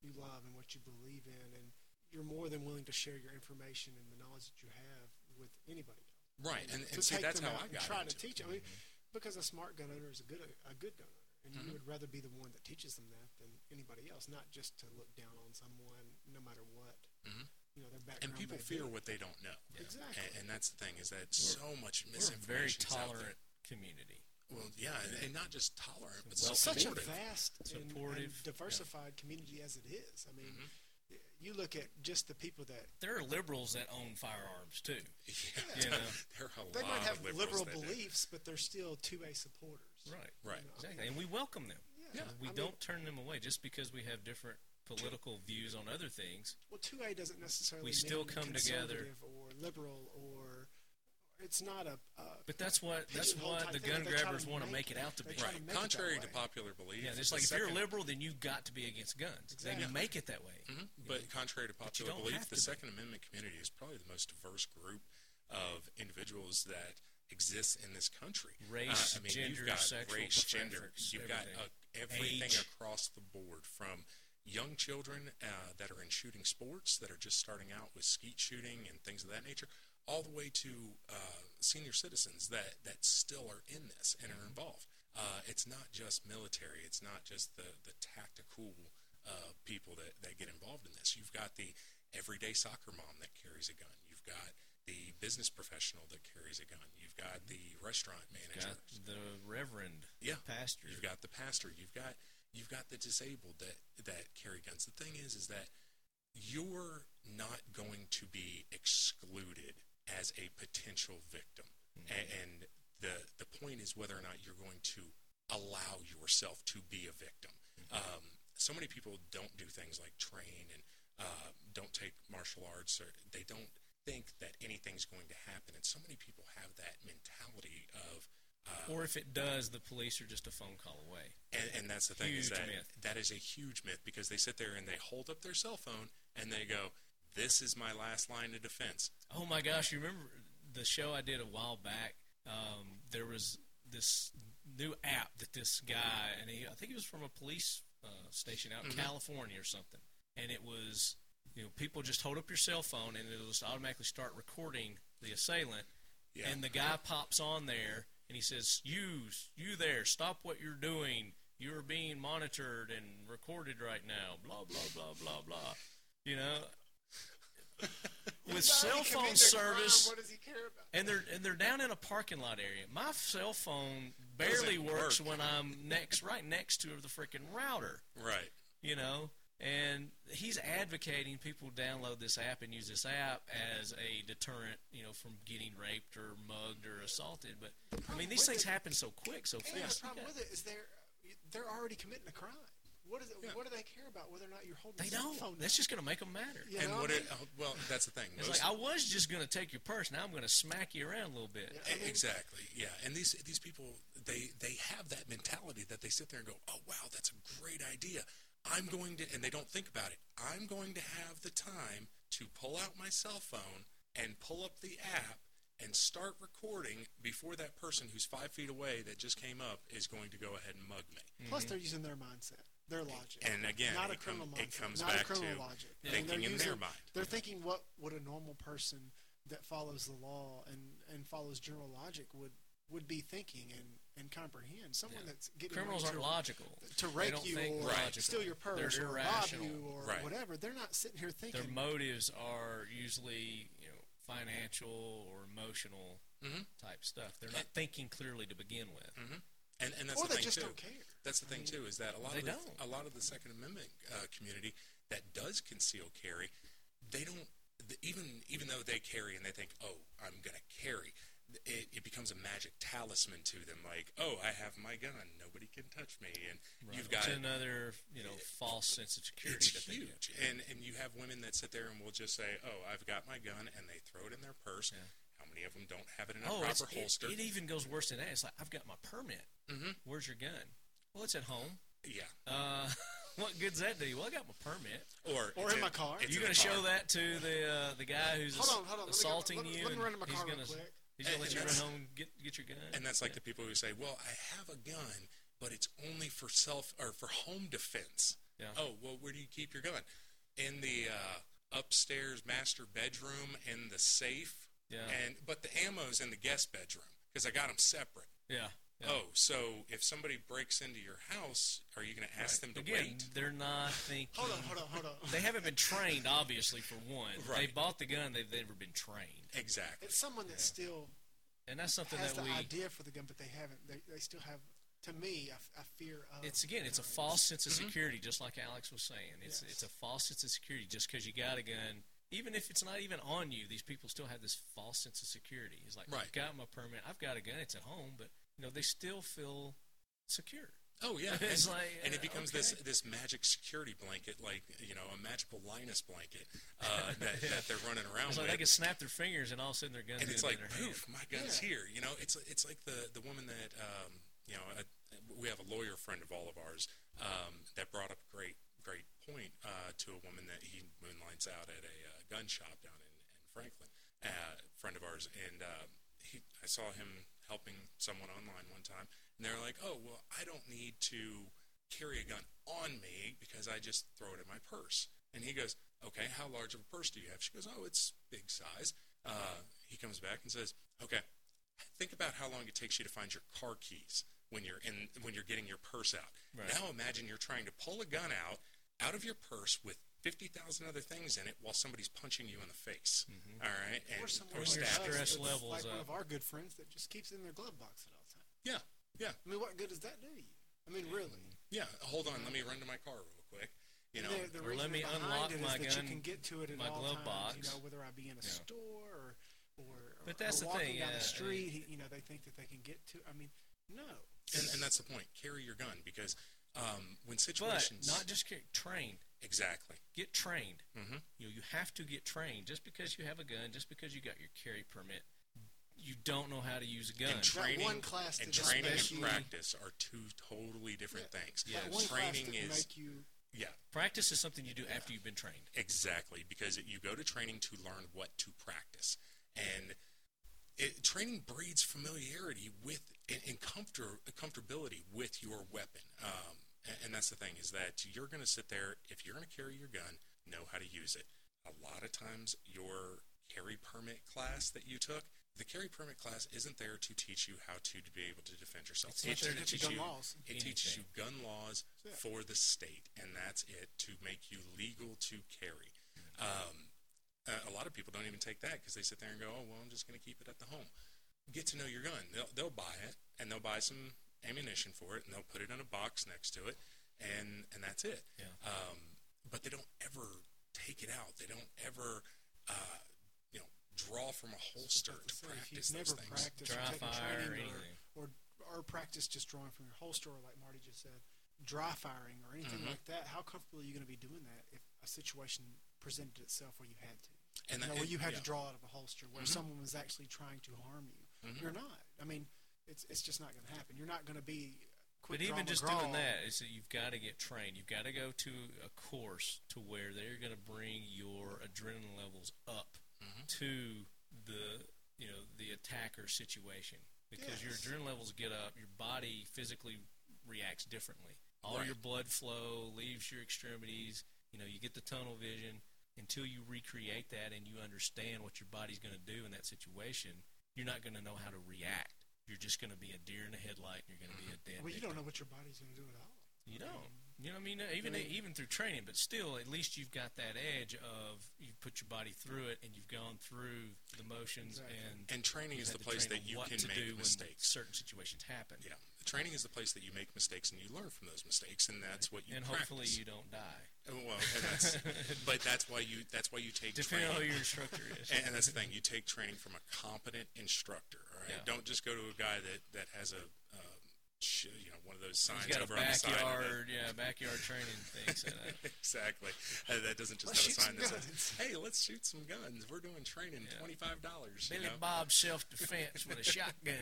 you love and what you believe in, and you're more than willing to share your information and the knowledge that you have with anybody. Right, and, and, and, and see, that's how I got into it. Try to teach them, I mean, mm-hmm. because a smart gun owner is a good a good gun owner. And mm-hmm. you would rather be the one that teaches them that than anybody else, not just to look down on someone, no matter what. Mm-hmm. You know, their background. And people fear what they don't know. Yeah. Exactly. And, and that's the thing, is that we're, so much misinformation. We're a very tolerant community. Well, yeah, and, and not just tolerant, but well, such a vast supportive, and, and diversified yeah. community as it is. I mean, mm-hmm. you look at just the people that... There are liberals that own firearms, too. Yeah. You know? There are a lot of liberals. They might have liberal beliefs, do. but they're still two A supporters. Right, right. You know? Exactly. And we welcome them. Yeah. We I don't mean, turn them away just because we have different political views on other things. Well, two A doesn't necessarily we still mean come together or liberal or... It's not a. Uh, but that's what that's what the gun grabbers want to make it out to be. Right. Contrary to popular belief. Yeah, it's like if you're liberal, then you've got to be against guns. Exactly. They make it that way. Mm-hmm. But contrary to popular belief, the Second Amendment community is probably the most diverse group of individuals that exists in this country. Race, uh, I mean, gender, you've got race, gender. You've got uh, everything across the board, from young children uh, that are in shooting sports, that are just starting out with skeet shooting and things of that nature, all the way to uh, senior citizens that, that still are in this and are involved. Uh, it's not just military. It's not just the, the tactical uh, people that, that get involved in this. You've got the everyday soccer mom that carries a gun. You've got the business professional that carries a gun. You've got the restaurant manager. The reverend. Yeah. The pastor. You've got the pastor. You've got you've got the disabled that, that carry guns. The thing is, is that you're not going to be excluded as a potential victim. Mm-hmm. And the the point is whether or not you're going to allow yourself to be a victim. Mm-hmm. Um, so many people don't do things like train and uh, don't take martial arts, or they don't think that anything's going to happen. And so many people have that mentality of... Uh, or if it does, the police are just a phone call away. And, and that's the thing, is that myth. That is a huge myth, because they sit there and they hold up their cell phone and they go, "This is my last line of defense." Oh my gosh, you remember the show I did a while back um, there was this new app that this guy, and he, I think he was from a police uh, station out in mm-hmm. California or something, and it was, you know, people just hold up your cell phone and it'll just automatically start recording the assailant, yeah. and the guy pops on there and he says, you, you there, stop what you're doing, you're being monitored and recorded right now, blah, blah, blah, blah, blah, you know. With cell phone service, what does he care about? and they're and they're down in a parking lot area. My cell phone barely works work. when I'm next, right next to the freaking router. Right. You know, and he's advocating people download this app and use this app as a deterrent, you know, from getting raped or mugged or assaulted. But the I mean, these things it, happen so quick, so fast. Yeah, the problem yeah. with it is they're they're already committing a crime. What, is it, yeah. what do they care about whether or not you're holding the phone? They don't. That's just going to make them madder. You and what it, uh, well, that's the thing. It's like, I was just going to take your purse. Now I'm going to smack you around a little bit. Yeah, I mean, exactly, yeah. And these these people, they, they have that mentality that they sit there and go, oh, wow, that's a great idea. I'm going to, and they don't think about it, I'm going to have the time to pull out my cell phone and pull up the app and start recording before that person who's five feet away that just came up is going to go ahead and mug me. Mm-hmm. Plus, they're using their mindset. Their logic. And again, not a it, criminal com- mindset, it comes not back to logic. Thinking in using, their mind. They're thinking what would a normal person that follows the law and, and follows general logic would, would be thinking and, and comprehend. Someone yeah. that's getting criminals aren't to, logical. To rape you or right. steal your purse they're or rob you or right. whatever. They're not sitting here thinking. Their motives are usually, you know, financial or emotional mm-hmm. type stuff. They're not thinking clearly to begin with. Mm-hmm. And, and that's or the they thing just too. don't care. That's the thing I mean, too is that a lot of the, a lot of the Second Amendment uh, community that does conceal carry, they don't the, even even though they carry and they think, oh, I'm gonna carry, it, it becomes a magic talisman to them. Like, oh, I have my gun, nobody can touch me, and right. you've got it's another you know it, false sense of security. It's that huge, they and and you have women that sit there and will just say, oh, I've got my gun, and they throw it in their purse. Yeah. Many of them don't have it in a oh, proper holster. It, it even goes worse than that. It's like, I've got my permit. Mm-hmm. Where's your gun? Well, it's at home. Yeah. Uh, what good's that do? Well, I got my permit. Or or in a, my car. You're going to show that to the uh, the guy who's hold on, hold on. assaulting let me go, you. Let, let me run in my car gonna, real quick. He's going to let you run home and get, get your gun. And that's like yeah. the people who say, well, I have a gun, but it's only for self or for home defense. Yeah. Oh, well, where do you keep your gun? In the uh, upstairs master bedroom in the safe. Yeah. And but the ammo's in the guest bedroom because I got them separate. Yeah, yeah. Oh, so if somebody breaks into your house, are you going to ask right. them to Again, wait? They're not thinking. hold on, hold on, hold on. They haven't been trained, obviously. For one, right. they bought the gun. They've never been trained. Exactly. It's someone that yeah. still and that's something has that the we, idea for the gun, but they haven't. They they still have. To me, I, I fear of... It's, again, it's a false sense of security, mm-hmm. just like Alex was saying. It's yes. it's a false sense of security just because you got a gun. Even if it's not even on you, these people still have this false sense of security. It's like, right. I've got my permit, I've got a gun, it's at home, but you know they still feel secure. Oh, yeah. it's and, like, and it becomes okay. this this magic security blanket, like, you know, a magical Linus blanket uh, that, that they're running around it's with. Like they can snap their fingers and all of a sudden their gun's in their hand. And it's like, poof, my gun's yeah. here. You know, it's it's like the, the woman that, um, you know, a, we have a lawyer friend of all of ours um, that brought up a great, great point uh, to a woman that he moonlights out at a uh, gun shop down in, in Franklin, uh, a friend of ours, and uh, he, I saw him helping someone online one time, and they're like, oh, well, I don't need to carry a gun on me because I just throw it in my purse. And he goes, okay, how large of a purse do you have? She goes, oh, it's big size. Uh, he comes back and says, okay, think about how long it takes you to find your car keys when you're in when you're getting your purse out. Right. Now imagine you're trying to pull a gun out out of your purse with fifty thousand other things in it while somebody's punching you in the face. Mm-hmm. All right? And, or someone who's stress levels like up. One of our good friends that just keeps it in their glove box at all times. Yeah, yeah. I mean, what good does that do you? I mean, really. Yeah, hold on. Let me run to my car real quick. You know, the, the or let me unlock my gun, you can get to it at my all glove times, box. You know, whether I be in a yeah. store or, or, but that's or the walking thing. down uh, the street, uh, you know, they think that they can get to I mean, no. And, and that's the point. Carry your gun because... Um, when situations, but not just get trained. Exactly. Get trained. Mm-hmm. You know, you have to get trained. Just because you have a gun, just because you got your carry permit, you don't know how to use a gun. And training one class and training and practice are two totally different yeah, things. Yeah, one training class is make you, yeah. Practice is something you do yeah. after you've been trained. Exactly, because you go to training to learn what to practice, and It, training breeds familiarity with and comfort, comfortability with your weapon. Um, and, and that's the thing, is that you're going to sit there, if you're going to carry your gun, know how to use it. A lot of times your carry permit class that you took, the carry permit class isn't there to teach you how to be able to defend yourself. It's, it's there to teach you gun laws. It Anything. teaches you gun laws for the state, and that's it, to make you legal to carry. Um, a lot of people don't even take that because they sit there and go, oh, well, I'm just going to keep it at the home. Get to know your gun. They'll, they'll buy it, and they'll buy some ammunition for it, and they'll put it in a box next to it, and, and that's it. Yeah. Um, but they don't ever take it out. They don't ever... Uh, draw from a holster to, to practice those never things. Practiced dry fire or, or, or, or practice just drawing from your holster, or like Marty just said, dry firing or anything mm-hmm. like that. How comfortable are you going to be doing that if a situation presented itself where you had to? And you that, know, where you had yeah. to draw out of a holster, where mm-hmm. someone was actually trying to harm you. Mm-hmm. You're not. I mean, it's it's just not going to happen. You're not going to be quick But even just McGraw. doing that is that you've got to get trained. You've got to go to a course to where they're going to bring your adrenaline levels up. Mm-hmm. to the you know the attacker situation, because yes. your adrenaline levels get up, your body physically reacts differently. All right. your blood flow leaves your extremities. You know, you get the tunnel vision. Until you recreate that and you understand what your body's going to do in that situation, you're not going to know how to react. You're just going to be a deer in the headlight, and you're going to be a dead. Well, you don't know what your body's going to do at all. You don't. You know what I mean? Even even through training, but still, at least you've got that edge of you put your body through it, and you've gone through the motions. Exactly. And and training is the place that you can make mistakes. Certain situations happen. Yeah, the training is the place that you make mistakes and you learn from those mistakes, and that's what you. And practice. Hopefully, you don't die. Well, and that's, but that's why you that's why you take depending on who your instructor is. And, and that's the thing, you take training from a competent instructor. All right, yeah. Don't just go to a guy that that has a. You know, one of those signs over on the side. He's got a backyard, yeah, backyard training thing. So exactly. Uh, that doesn't just let's have a sign that says, hey, let's shoot some guns. We're doing training, yeah. twenty-five dollars. Billy you know? Bob self-defense with a shotgun.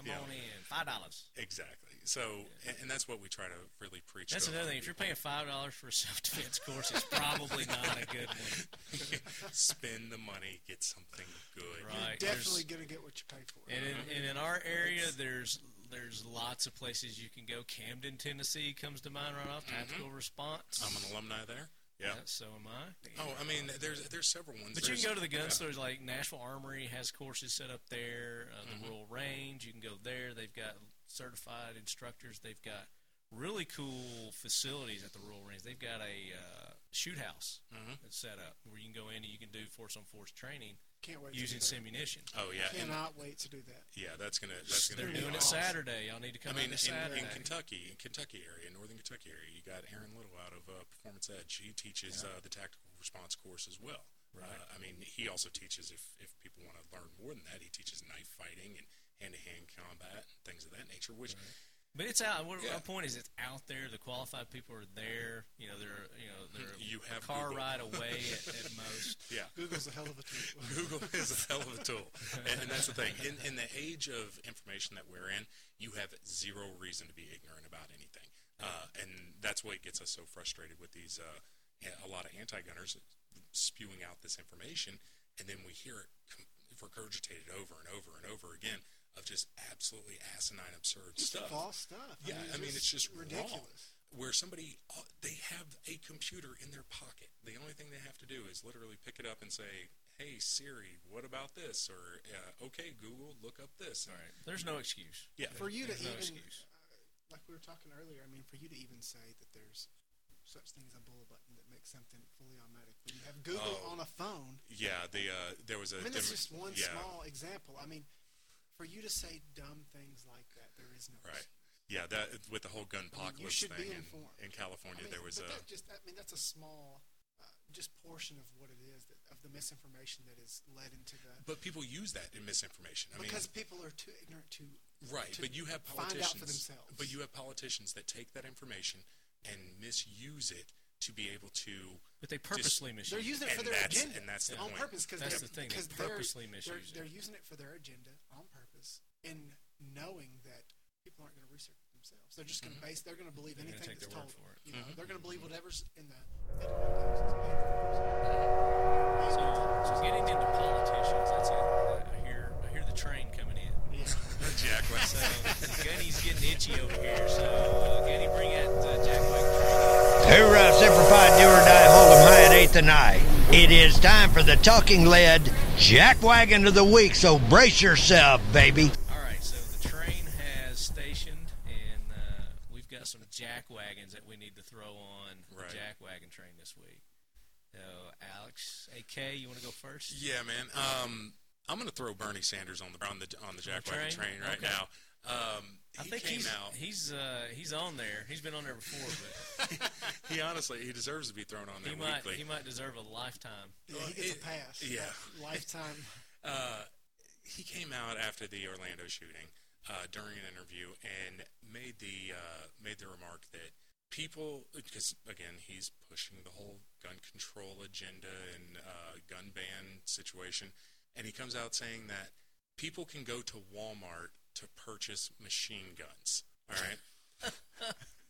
Come yeah. on in. five dollars. Exactly. So, yeah. and, and that's what we try to really preach. That's another thing. If you're paying five dollars for a self-defense course, it's probably not a good one. Spend the money. Get something good. Right. You're definitely going to get what you pay for. And in, and in our area, there's... There's lots of places you can go. Camden, Tennessee comes to mind right off. Tactical mm-hmm. Response. I'm an alumni there. Yeah. yeah so am I. Damn. Oh, I mean, there's there's several ones. But there's, you can go to the gun yeah. stores. Like Nashville Armory has courses set up there. Uh, the mm-hmm. Rural Range, you can go there. They've got certified instructors. They've got really cool facilities at the Rural Range. They've got a uh, shoot house mm-hmm. that's set up where you can go in and you can do force-on-force training. Can't wait using simunition. Oh yeah, cannot and, wait to do that. Yeah, that's gonna. That's gonna They're be doing awesome. It Saturday. Y'all need to come. I mean, in, Saturday. in Kentucky, in Kentucky area, in northern Kentucky area, you got Aaron Little out of uh, Performance Edge. He teaches yeah. uh, the tactical response course as well. Right. Uh, I mean, he also teaches if if people want to learn more than that, he teaches knife fighting and hand to hand combat and things of that nature. Which, right. but it's out. What, yeah. Our point is, it's out there. The qualified people are there. You know, they're you know they're. You have a car Google. Ride away at, at most. Yeah, Google's a hell of a tool. Google is a hell of a tool, and, and that's the thing. In, in the age of information that we're in, you have zero reason to be ignorant about anything, uh, and that's what gets us so frustrated with these uh, a lot of anti-gunners spewing out this information, and then we hear it regurgitated over and over and over again of just absolutely asinine, absurd just stuff. False stuff. Yeah, I mean, I mean it's just ridiculous. Wrong. Where somebody, they have a computer in their pocket. The only thing they have to do is literally pick it up and say, hey, Siri, what about this? Or, uh, okay, Google, look up this. All right. There's no excuse. Yeah. For you there's to no even, excuse. Uh, like we were talking earlier, I mean, for you to even say that there's such thing as a bullet button that makes something fully automatic. When you have Google oh, on a phone. Yeah, the uh, there was a... I mean, that's just one yeah. small example. I mean, for you to say dumb things like that, there is no right. excuse. Yeah, that with the whole gunpocalypse I mean, thing in, in California, I mean, there was but a. That just, I mean, that's a small, uh, just portion of what it is that, of the misinformation that is led into the. But people use that in misinformation. I because mean, people are too ignorant to. Right, to but you have politicians. Find out for themselves. But you have politicians that take that information and misuse it to be able to. But they purposely dis- misuse. They're using it for their agenda, and that's the on point. purpose. Cause that's the thing. They purposely misuse they're, it. They're using it for their agenda on purpose, in knowing that. People aren't going to research it themselves. They're just going to base. They're going to believe anything that's told them. You know, mm-hmm. they're going to believe whatever's in the. So, so getting into politicians, that's it. I hear So Gunny's getting itchy over here. So uh, Gunny, bring that uh, Jackwagon Train. Hoorah, Semper Fi, do or die, hold them high at eighth and I. It is time for the Talking Lead Jackwagon of the Week, so brace yourself, baby. All right, so the train has stationed, and uh, we've got some jackwagons that we need to throw on right. the Jackwagon Train this week. So, Alex, A K, you want to go first? Yeah, man. Um, I'm going to throw Bernie Sanders on the on the on the Jackwagon train? train right okay. now. Um, I he think he's out. he's uh, he's on there. He's been on there before, but he honestly he deserves to be thrown on there. He might weekly. he might deserve a lifetime. Yeah, he gets it, a pass. Yeah, lifetime. Uh, he came out after the Orlando shooting uh, during an interview and made the uh, made the remark that people, because again he's pushing the whole gun control agenda and uh, gun ban situation. And he comes out saying that people can go to Walmart to purchase machine guns, all right?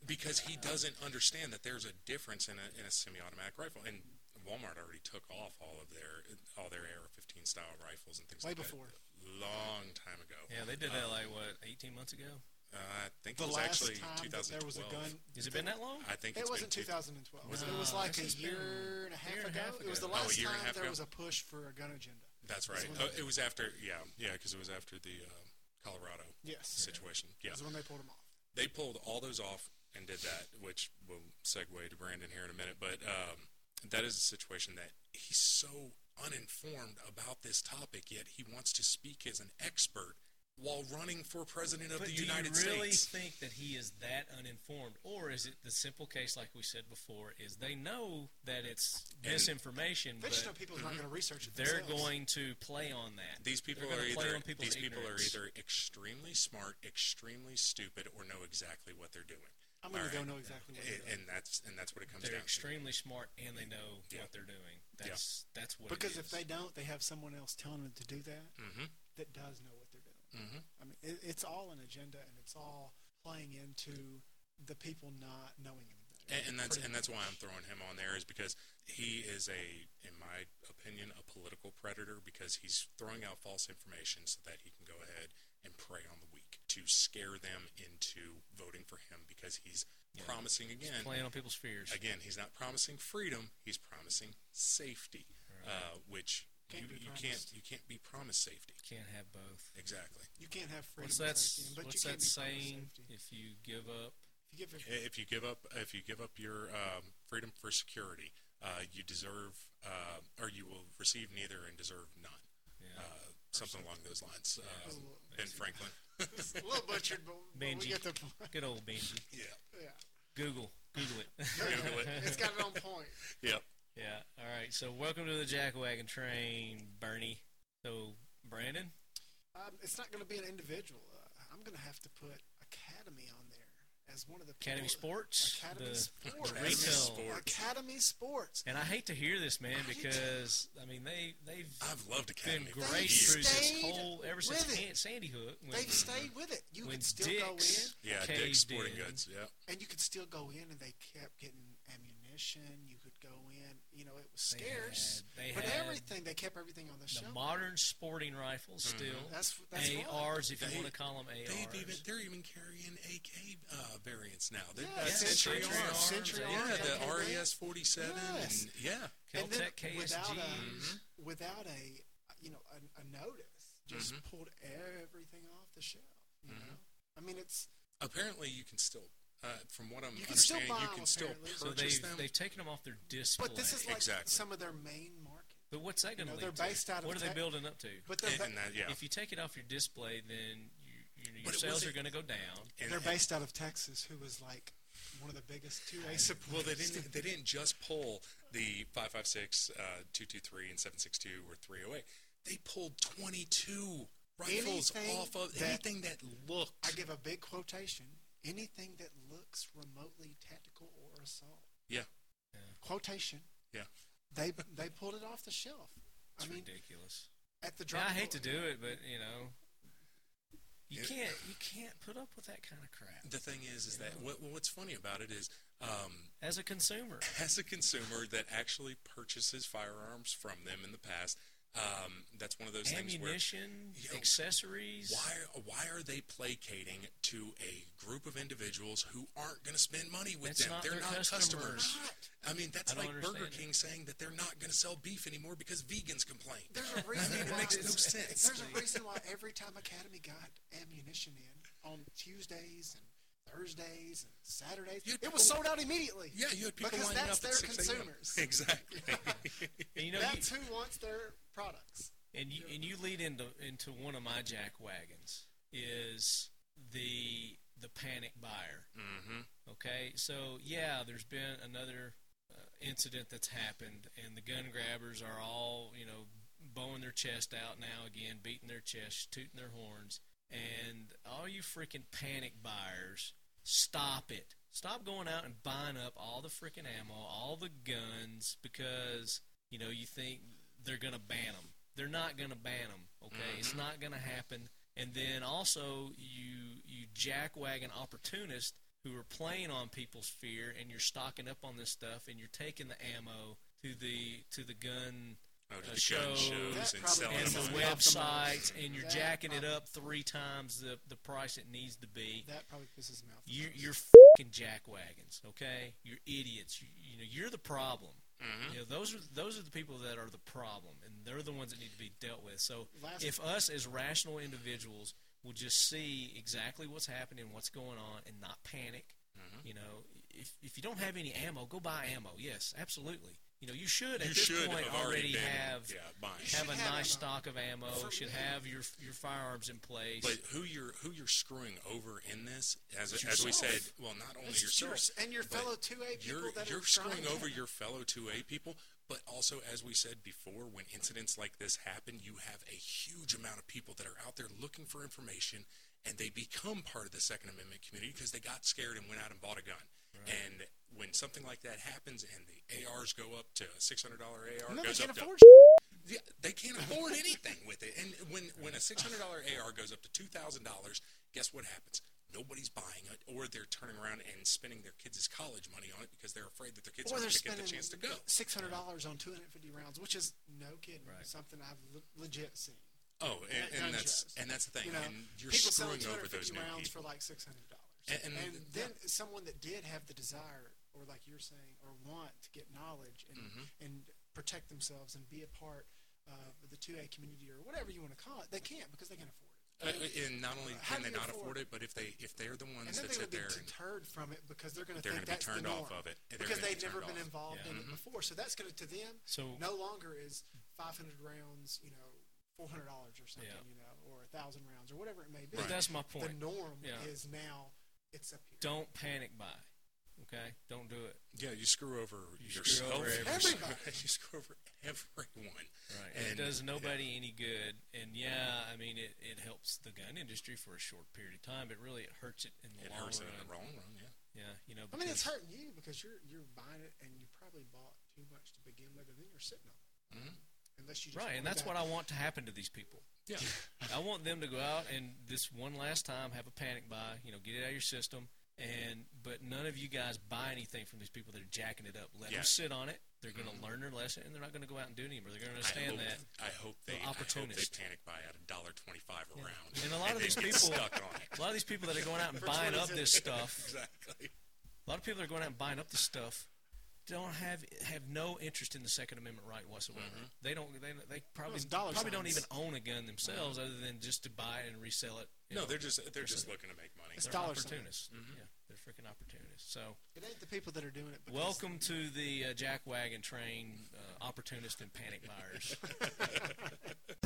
Because he doesn't understand that there's a difference in a in a semi-automatic rifle. And Walmart already took off all of their all their A R fifteen style rifles and things Way like before. that. Way before. Long time ago. Yeah, they did that um, like, what, eighteen months ago? Uh, I think the it was last actually time that there was a gun. Has it been that long? I think it it's wasn't been two thousand twelve. Was no, it? it was like a year and a half, year ago. half ago. It was the last oh, time there ago? was a push for a gun agenda. That's right. Uh, it was after, yeah, yeah, because it was after the uh, Colorado yes. situation. Yeah, that's when they pulled them off. They pulled all those off and did that, which will segue to Brandon here in a minute. But um, that is a situation that he's so uninformed about this topic, yet he wants to speak as an expert while running for president of but the United States. Do you really States. think that he is that uninformed, or is it the simple case, like we said before, is they know that it's misinformation, and but just know people's mm-hmm. not going to research it themselves. They're going to play on that. These people are either these people ignorance. are either extremely smart, extremely stupid, or know exactly what they're doing. I'm going to go know exactly what they're doing, and that's and that's what it comes they're down to. They're extremely smart, and they know yeah. what they're doing. That's yeah. that's what. Because it is. If they don't, they have someone else telling them to do that mm-hmm. that does know what they're doing. Mm-hmm. I mean, it, it's all an agenda, and it's all playing into the people not knowing anything. And, and that's and that's why I'm throwing him on there is because he is a, in my opinion, a political predator because he's throwing out false information so that he can go ahead and prey on the weak to scare them into voting for him because he's yeah. promising again he's playing on people's fears. Again, he's not promising freedom; he's promising safety, right. uh, which. Can't you, you can't you can't be promised safety. You can't have both. Exactly. You can't have freedom. What's that, safety, but what's that saying? If you give up, if you give, a, if you give up, if you give up your um, freedom for security, uh, you deserve, uh, or you will receive neither and deserve none. Yeah. Uh, something along those lines. Uh, Ben Franklin. It's a little butchered, but Benji. We get the point. Good old Benji. Yeah. Yeah. Google. Google it. Google it. It's got it on point. Yep. Yeah, all right, so welcome to the Jackwagon Train, Bernie. So, Brandon? Um, it's not going to be an individual. Uh, I'm going to have to put Academy on there as one of the people. Academy Sports? Academy the, Sports. The retail. Sports. Academy Sports. And I hate to hear this, man, I because, I mean, they, they've I've loved Academy. been great through this whole, ever since Aunt Sandy Hook. When, they've stayed with it. You could still Dick's, go in. Yeah, Dick's Sporting in, Goods, yeah. And you could still go in, and they kept getting ammunition. You could go in. You know, it was scarce, they had, they but had everything, they kept everything on the, the shelf. Modern sporting rifles still. Mm-hmm. That's, that's A Rs, right. if you they, want to call them A Rs. They've even, they're even carrying A K uh, variants now. Yeah, uh, Century, Century Arms. Century Arms. Yeah, the R E S forty-seven. Yes. And, yeah. Kel-Tec K S Gs. Without a, mm-hmm. without a, you know, a, a notice, just mm-hmm. pulled everything off the shelf. You mm-hmm. know? I mean, it's... Apparently, you can still... Uh, from what I'm you understanding, you can still purchase so they've, them. They've taken them off their display. But this is like exactly. some of their main market. But what's that going to lead to? What are they building up to? But and, ba- and that, yeah. If you take it off your display, then you, you, your sales are going to go down. And they're based out of Texas, who was like one of the biggest two A supporters. Well, they didn't, they didn't just pull the five five six, uh, two two three, and seven six two, or three oh eight. They pulled twenty-two rifles anything off of that, anything that looked. I give a big quotation. Anything that looks remotely tactical or assault. Yeah. yeah. Quotation. Yeah. They they pulled it off the shelf. It's I mean, ridiculous. At the drop. Yeah, I hate to do it, but you know, you it, can't you can't put up with that kind of crap. The thing is, is you that what, what's funny about it is, um, as a consumer, as a consumer that actually purchases firearms from them in the past, Um, that's one of those Ammunition, things where ammunition, you know, accessories. Why why are they placating to a group of individuals who aren't going to spend money with that's them? Not they're not customers. customers. Not. I mean, that's I like Burger King it. saying that they're not going to sell beef anymore because vegans complain. There's a reason. I mean, why it makes no sense. There's a reason why every time Academy got ammunition in on Tuesdays and Thursdays and Saturdays. You'd it was people, sold out immediately. Yeah, you had people because lining up at six a m. Because that's their consumers. Exactly. And you know, that's you, who wants their products. And you, and you lead into into one of my jack wagons is the the panic buyer. Mm-hmm. Okay, so yeah, there's been another uh, incident that's happened, and the gun grabbers are all you know bowing their chest out now again, beating their chest, tooting their horns. And all you freaking panic buyers, stop it. Stop going out and buying up all the freaking ammo, all the guns, because, you know, you think they're going to ban them. They're not going to ban them, okay? Mm-hmm. It's not going to happen. And then also you you jackwagon opportunists who are playing on people's fear, and you're stocking up on this stuff, and you're taking the ammo to the to the gun Oh, the shows, shows and selling and them the websites, and you're that jacking probably, it up three times the, the price it needs to be. That probably pisses me off. You're, you're f***ing jackwagons, okay? You're idiots. You, you know, you're the problem. Mm-hmm. You know, those are those are the people that are the problem, and they're the ones that need to be dealt with. So Last if us as rational individuals will just see exactly what's happening, what's going on, and not panic, mm-hmm. you know, if if you don't have any ammo, go buy ammo. Yes, absolutely. You know, you should at you this should point have already been, have yeah, have, have a nice stock of ammo. You should have your your firearms in place. But who you're who you're screwing over in this, as as we said, well, not only yourself and your fellow two A people. You're, that you're are screwing over your fellow two A people, but also, as we said before, when incidents like this happen, you have a huge amount of people that are out there looking for information, and they become part of the Second Amendment community because they got scared and went out and bought a gun. Right. And when something like that happens and the A Rs go up to a six hundred dollars A R, no, goes up to, yeah, they can't afford anything with it. And when, when a six hundred dollars A R goes up to two thousand dollars, guess what happens? Nobody's buying it, or they're turning around and spending their kids' college money on it because they're afraid that their kids are going to get the chance to go. six hundred dollars on two hundred fifty rounds, which is, no kidding, right. something I've le- legit seen. Oh, and, and, and that's shows. and that's the thing. You know, and you're screwing over those new rounds people. For like six hundred dollars. And, and, and then that, someone that did have the desire, or like you're saying, or want to get knowledge and mm-hmm. and protect themselves and be a part of the two A community or whatever you want to call it, they can't because they can't afford it. Uh, and not only can they not afford it, but if they if they're the ones that sit there and deterred from it because they're going to think that's the norm off of it because they've never been involved in it before, so that's going to to them so no longer is five hundred rounds, you know, four hundred dollars or something, yeah. you know, or a thousand rounds or whatever it may be. Right. That's my point. The norm yeah. is now it's up here. Don't panic buy. Okay, don't do it. Yeah, you screw over you yourself. Screw over everybody. You screw over everyone. Right, and it does nobody yeah. any good. And yeah, I mean, it, it helps the gun industry for a short period of time, but really it hurts it in the it long run. It hurts it in the long run, yeah. Yeah, you know. I mean, it's hurting you because you're you're buying it, and you probably bought too much to begin with, and then you're sitting on it. Mm-hmm. Unless you just right, and that's what I want to happen to these people. Yeah, I want them to go out and this one last time have a panic buy. You know, get it out of your system. And but none of you guys buy anything from these people that are jacking it up. Let yeah. them sit on it. They're going to mm-hmm. learn their lesson, and they're not going to go out and do it anymore. They're going to understand I hope, that. I hope they. I hope they panic buy at a dollar twenty-five a yeah. round. And a lot and of these people, stuck on it. a lot of these people that are going out and buying up this stuff. Exactly. A lot of people that are going out and buying up this stuff don't have have no interest in the Second Amendment right whatsoever. Mm-hmm. They don't. They they probably probably signs. don't even own a gun themselves, mm-hmm. other than just to buy it and resell it. No, know, they're just they're just looking to make money. It's they're opportunists. Mm-hmm. Yeah, they're freaking opportunists. So it ain't the people that are doing it. Welcome to the uh, jackwagon train, uh, opportunist and panic buyers.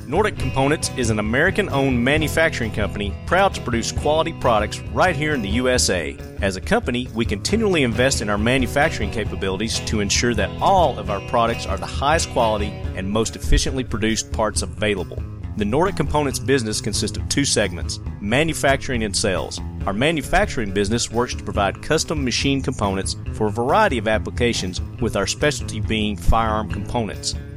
Nordic Components is an American-owned manufacturing company proud to produce quality products right here in the U S A. As a company, we continually invest in our manufacturing capabilities to ensure that all of our products are the highest quality and most efficiently produced parts available. The Nordic Components business consists of two segments, manufacturing and sales. Our manufacturing business works to provide custom machine components for a variety of applications, with our specialty being firearm components.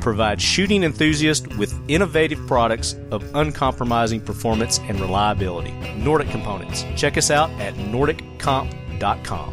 Provide shooting enthusiasts with innovative products of uncompromising performance and reliability. Nordic Components. Check us out at nordic comp dot com.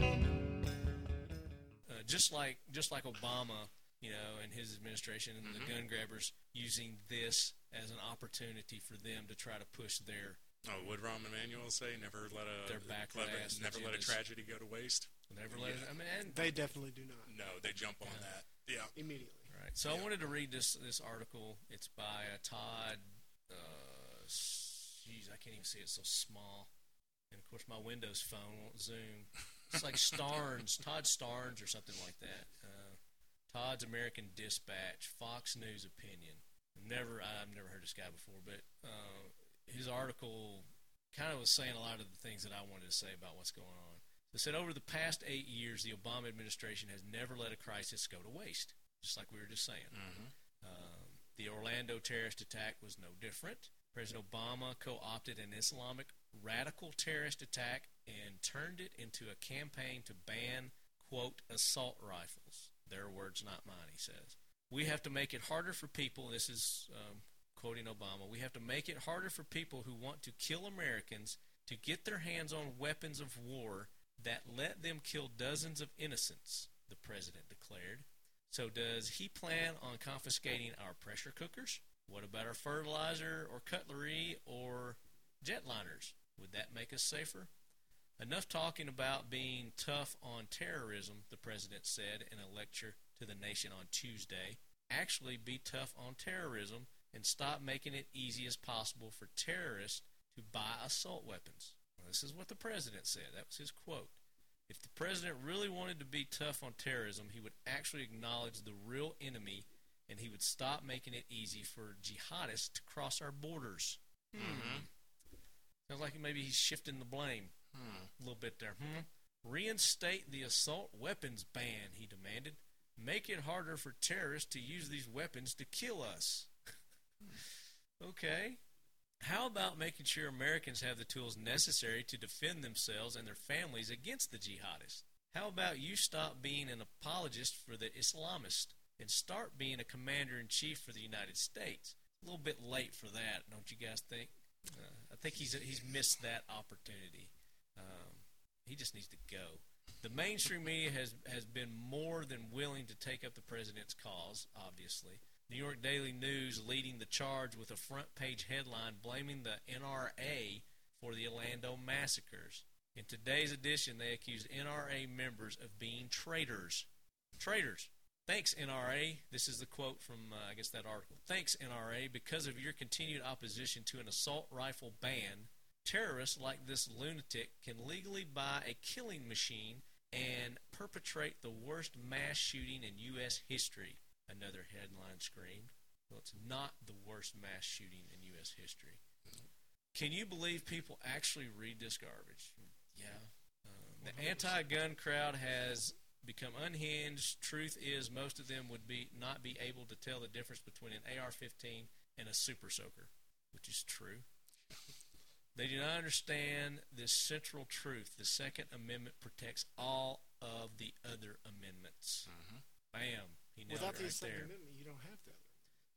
Uh, just like just like Obama, you know, and his administration and mm-hmm. the gun grabbers using this as an opportunity for them to try to push their. Oh, would Rahm Emanuel say never let a their back let a, never let a tragedy go to waste? Never let. Yeah. It, I mean, and they definitely do not. No, they jump on yeah. that. Yeah, immediately. Right. So yeah. I wanted to read this this article. It's by uh, Todd. Uh, geez, I can't even see it. It's so small. And of course, my Windows phone won't zoom. It's like Starnes, Todd Starnes, or something like that. Uh, Todd's American Dispatch, Fox News opinion. Never, I've never heard this guy before, but uh, his article kind of was saying a lot of the things that I wanted to say about what's going on. It said over the past eight years, the Obama administration has never let a crisis go to waste. Just like we were just saying. Mm-hmm. Um, the Orlando terrorist attack was no different. President Obama co-opted an Islamic radical terrorist attack and turned it into a campaign to ban, quote, assault rifles. Their words, not mine, he says. We have to make it harder for people, this is um, quoting Obama, we have to make it harder for people who want to kill Americans to get their hands on weapons of war that let them kill dozens of innocents, the president declared. So does he plan on confiscating our pressure cookers? What about our fertilizer or cutlery or jetliners? Would that make us safer? Enough talking about being tough on terrorism, the president said in a lecture to the nation on Tuesday. Actually be tough on terrorism and stop making it easy as possible for terrorists to buy assault weapons. Well, this is what the president said. That was his quote. If the president really wanted to be tough on terrorism, he would actually acknowledge the real enemy, and he would stop making it easy for jihadists to cross our borders. Mm-hmm. Mm-hmm. Sounds like maybe he's shifting the blame mm. a little bit there. Mm-hmm. Reinstate the assault weapons ban, he demanded. Make it harder for terrorists to use these weapons to kill us. Okay. How about making sure Americans have the tools necessary to defend themselves and their families against the jihadists? How about you stop being an apologist for the Islamist and start being a commander-in-chief for the United States? A little bit late for that, don't you guys think? Uh, I think he's he's missed that opportunity. Um, he just needs to go. The mainstream media has, has been more than willing to take up the president's cause, obviously. New York Daily News leading the charge with a front-page headline blaming the N R A for the Orlando massacres. In today's edition, they accused N R A members of being traitors. Traitors. Thanks, N R A. This is the quote from, uh, I guess, that article. Thanks, N R A. Because of your continued opposition to an assault rifle ban, terrorists like this lunatic can legally buy a killing machine and perpetrate the worst mass shooting in U S history. Another headline screamed. Well, it's not the worst mass shooting in U S history. Can you believe people actually read this garbage? Yeah. Um, the anti-gun crowd has become unhinged. Truth is, most of them would be not be able to tell the difference between an A R fifteen and a super soaker, which is true. They do not understand this central truth. The Second Amendment protects all of the other amendments. Uh-huh. Bam. You know, without the right Second Amendment, you don't have that.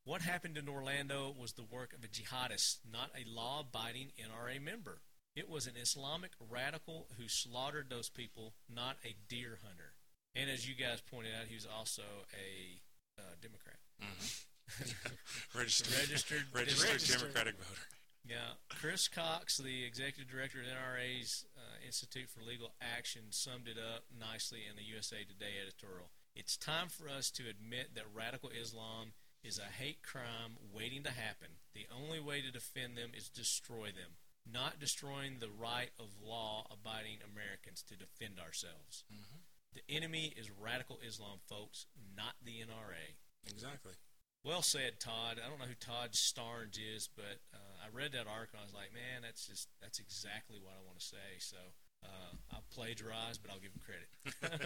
What happened in Orlando was the work of a jihadist, not a law-abiding N R A member. It was an Islamic radical who slaughtered those people, not a deer hunter. And as you guys pointed out, he was also a uh, Democrat. Mm-hmm. Registered, Registered, Registered Democratic, Democratic voter. Yeah. Chris Cox, the executive director of N R A's uh, Institute for Legal Action, summed it up nicely in the U S A Today editorial. It's time for us to admit that radical Islam is a hate crime waiting to happen. The only way to defend them is destroy them, not destroying the right of law-abiding Americans to defend ourselves. Mm-hmm. The enemy is radical Islam, folks, not the N R A. Exactly. Well said, Todd. I don't know who Todd Starnes is, but uh, I I read that article, and I was like, man, that's just that's exactly what I want to say. So uh, I'll plagiarize, but I'll give him credit.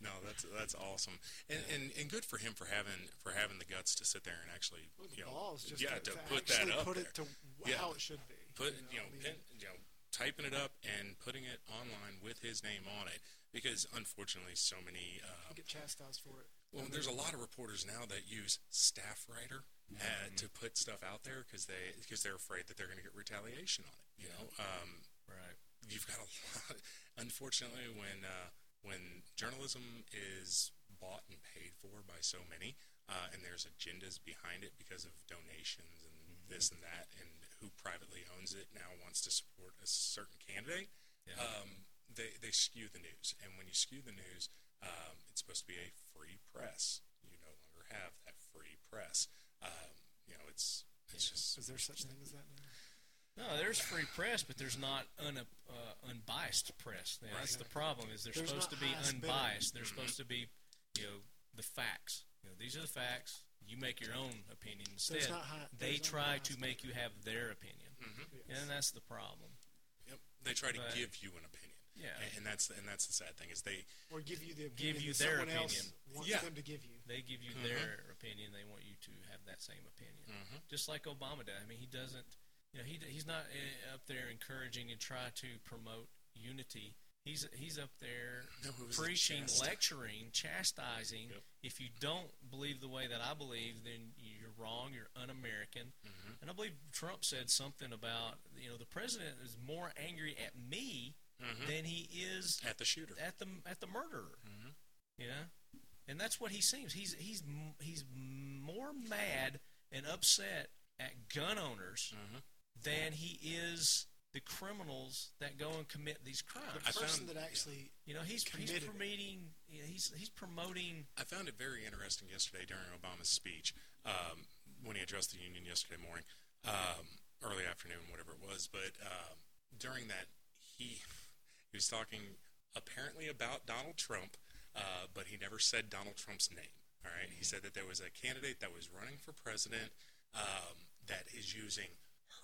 No, that's that's awesome, and, yeah. and and good for him for having for having the guts to sit there and actually, you know, balls just yeah, to, to, to put that up, put it there. to yeah. how it should be. Put you know, you know, pin, you know, typing it up and putting it online with his name on it, because unfortunately, so many uh, you get chastised for it. Well, there's a lot of reporters now that use staff writer uh, mm-hmm. to put stuff out there because they because they're afraid that they're going to get retaliation on it. You know, um, right? You've got a lot. Unfortunately, when uh, when journalism is bought and paid for by so many, uh, and there's agendas behind it because of donations and mm-hmm. this and that, and who privately owns it now wants to support a certain candidate. Yeah. Um, they they skew the news, and when you skew the news. Um, it's supposed to be a free press. You no longer have that free press. Um, you know, it's it's yeah. just. Is there such thing as that now? No, there's free press, but there's not un, uh, unbiased press. Right. That's the problem. Is they're there's supposed to be unbiased. Spinning. They're mm-hmm. supposed to be, you know, the facts. You know, these are the facts. You make your own opinion instead. Not high, they try to make spinning. you have their opinion, mm-hmm. yes. and that's the problem. Yep, they try to but, give you an opinion. Yeah, and that's and that's the sad thing is they or give you the opinion give you their opinion. Else wants yeah. them to give you. They give you mm-hmm. their opinion. They want you to have that same opinion. Mm-hmm. Just like Obama did. I mean, he doesn't. You know, he he's not up there encouraging and try to promote unity. He's he's up there no, preaching, chast- lecturing, chastising. Yep. If you don't believe the way that I believe, then you're wrong. You're un-American. Mm-hmm. And I believe Trump said something about you know the president is more angry at me. Mm-hmm. than he is at the shooter, at the at the murderer. Mm-hmm. You know, and that's what he seems. He's he's he's more mad and upset at gun owners mm-hmm. than he is the criminals that go and commit these crimes. The person found, that actually, you know, he's committed. he's promoting you know, he's he's promoting. I found it very interesting yesterday during Obama's speech um, when he addressed the union yesterday morning, um, early afternoon, whatever it was. But um, during that, he. He was talking apparently about Donald Trump, uh, but he never said Donald Trump's name. All right, he said that there was a candidate that was running for president um, that is using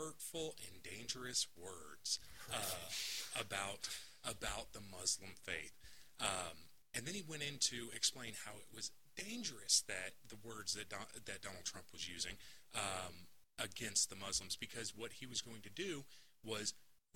hurtful and dangerous words uh, about about the Muslim faith, um, and then he went in to explain how it was dangerous that the words that Don, that Donald Trump was using um, against the Muslims, because what he was going to do was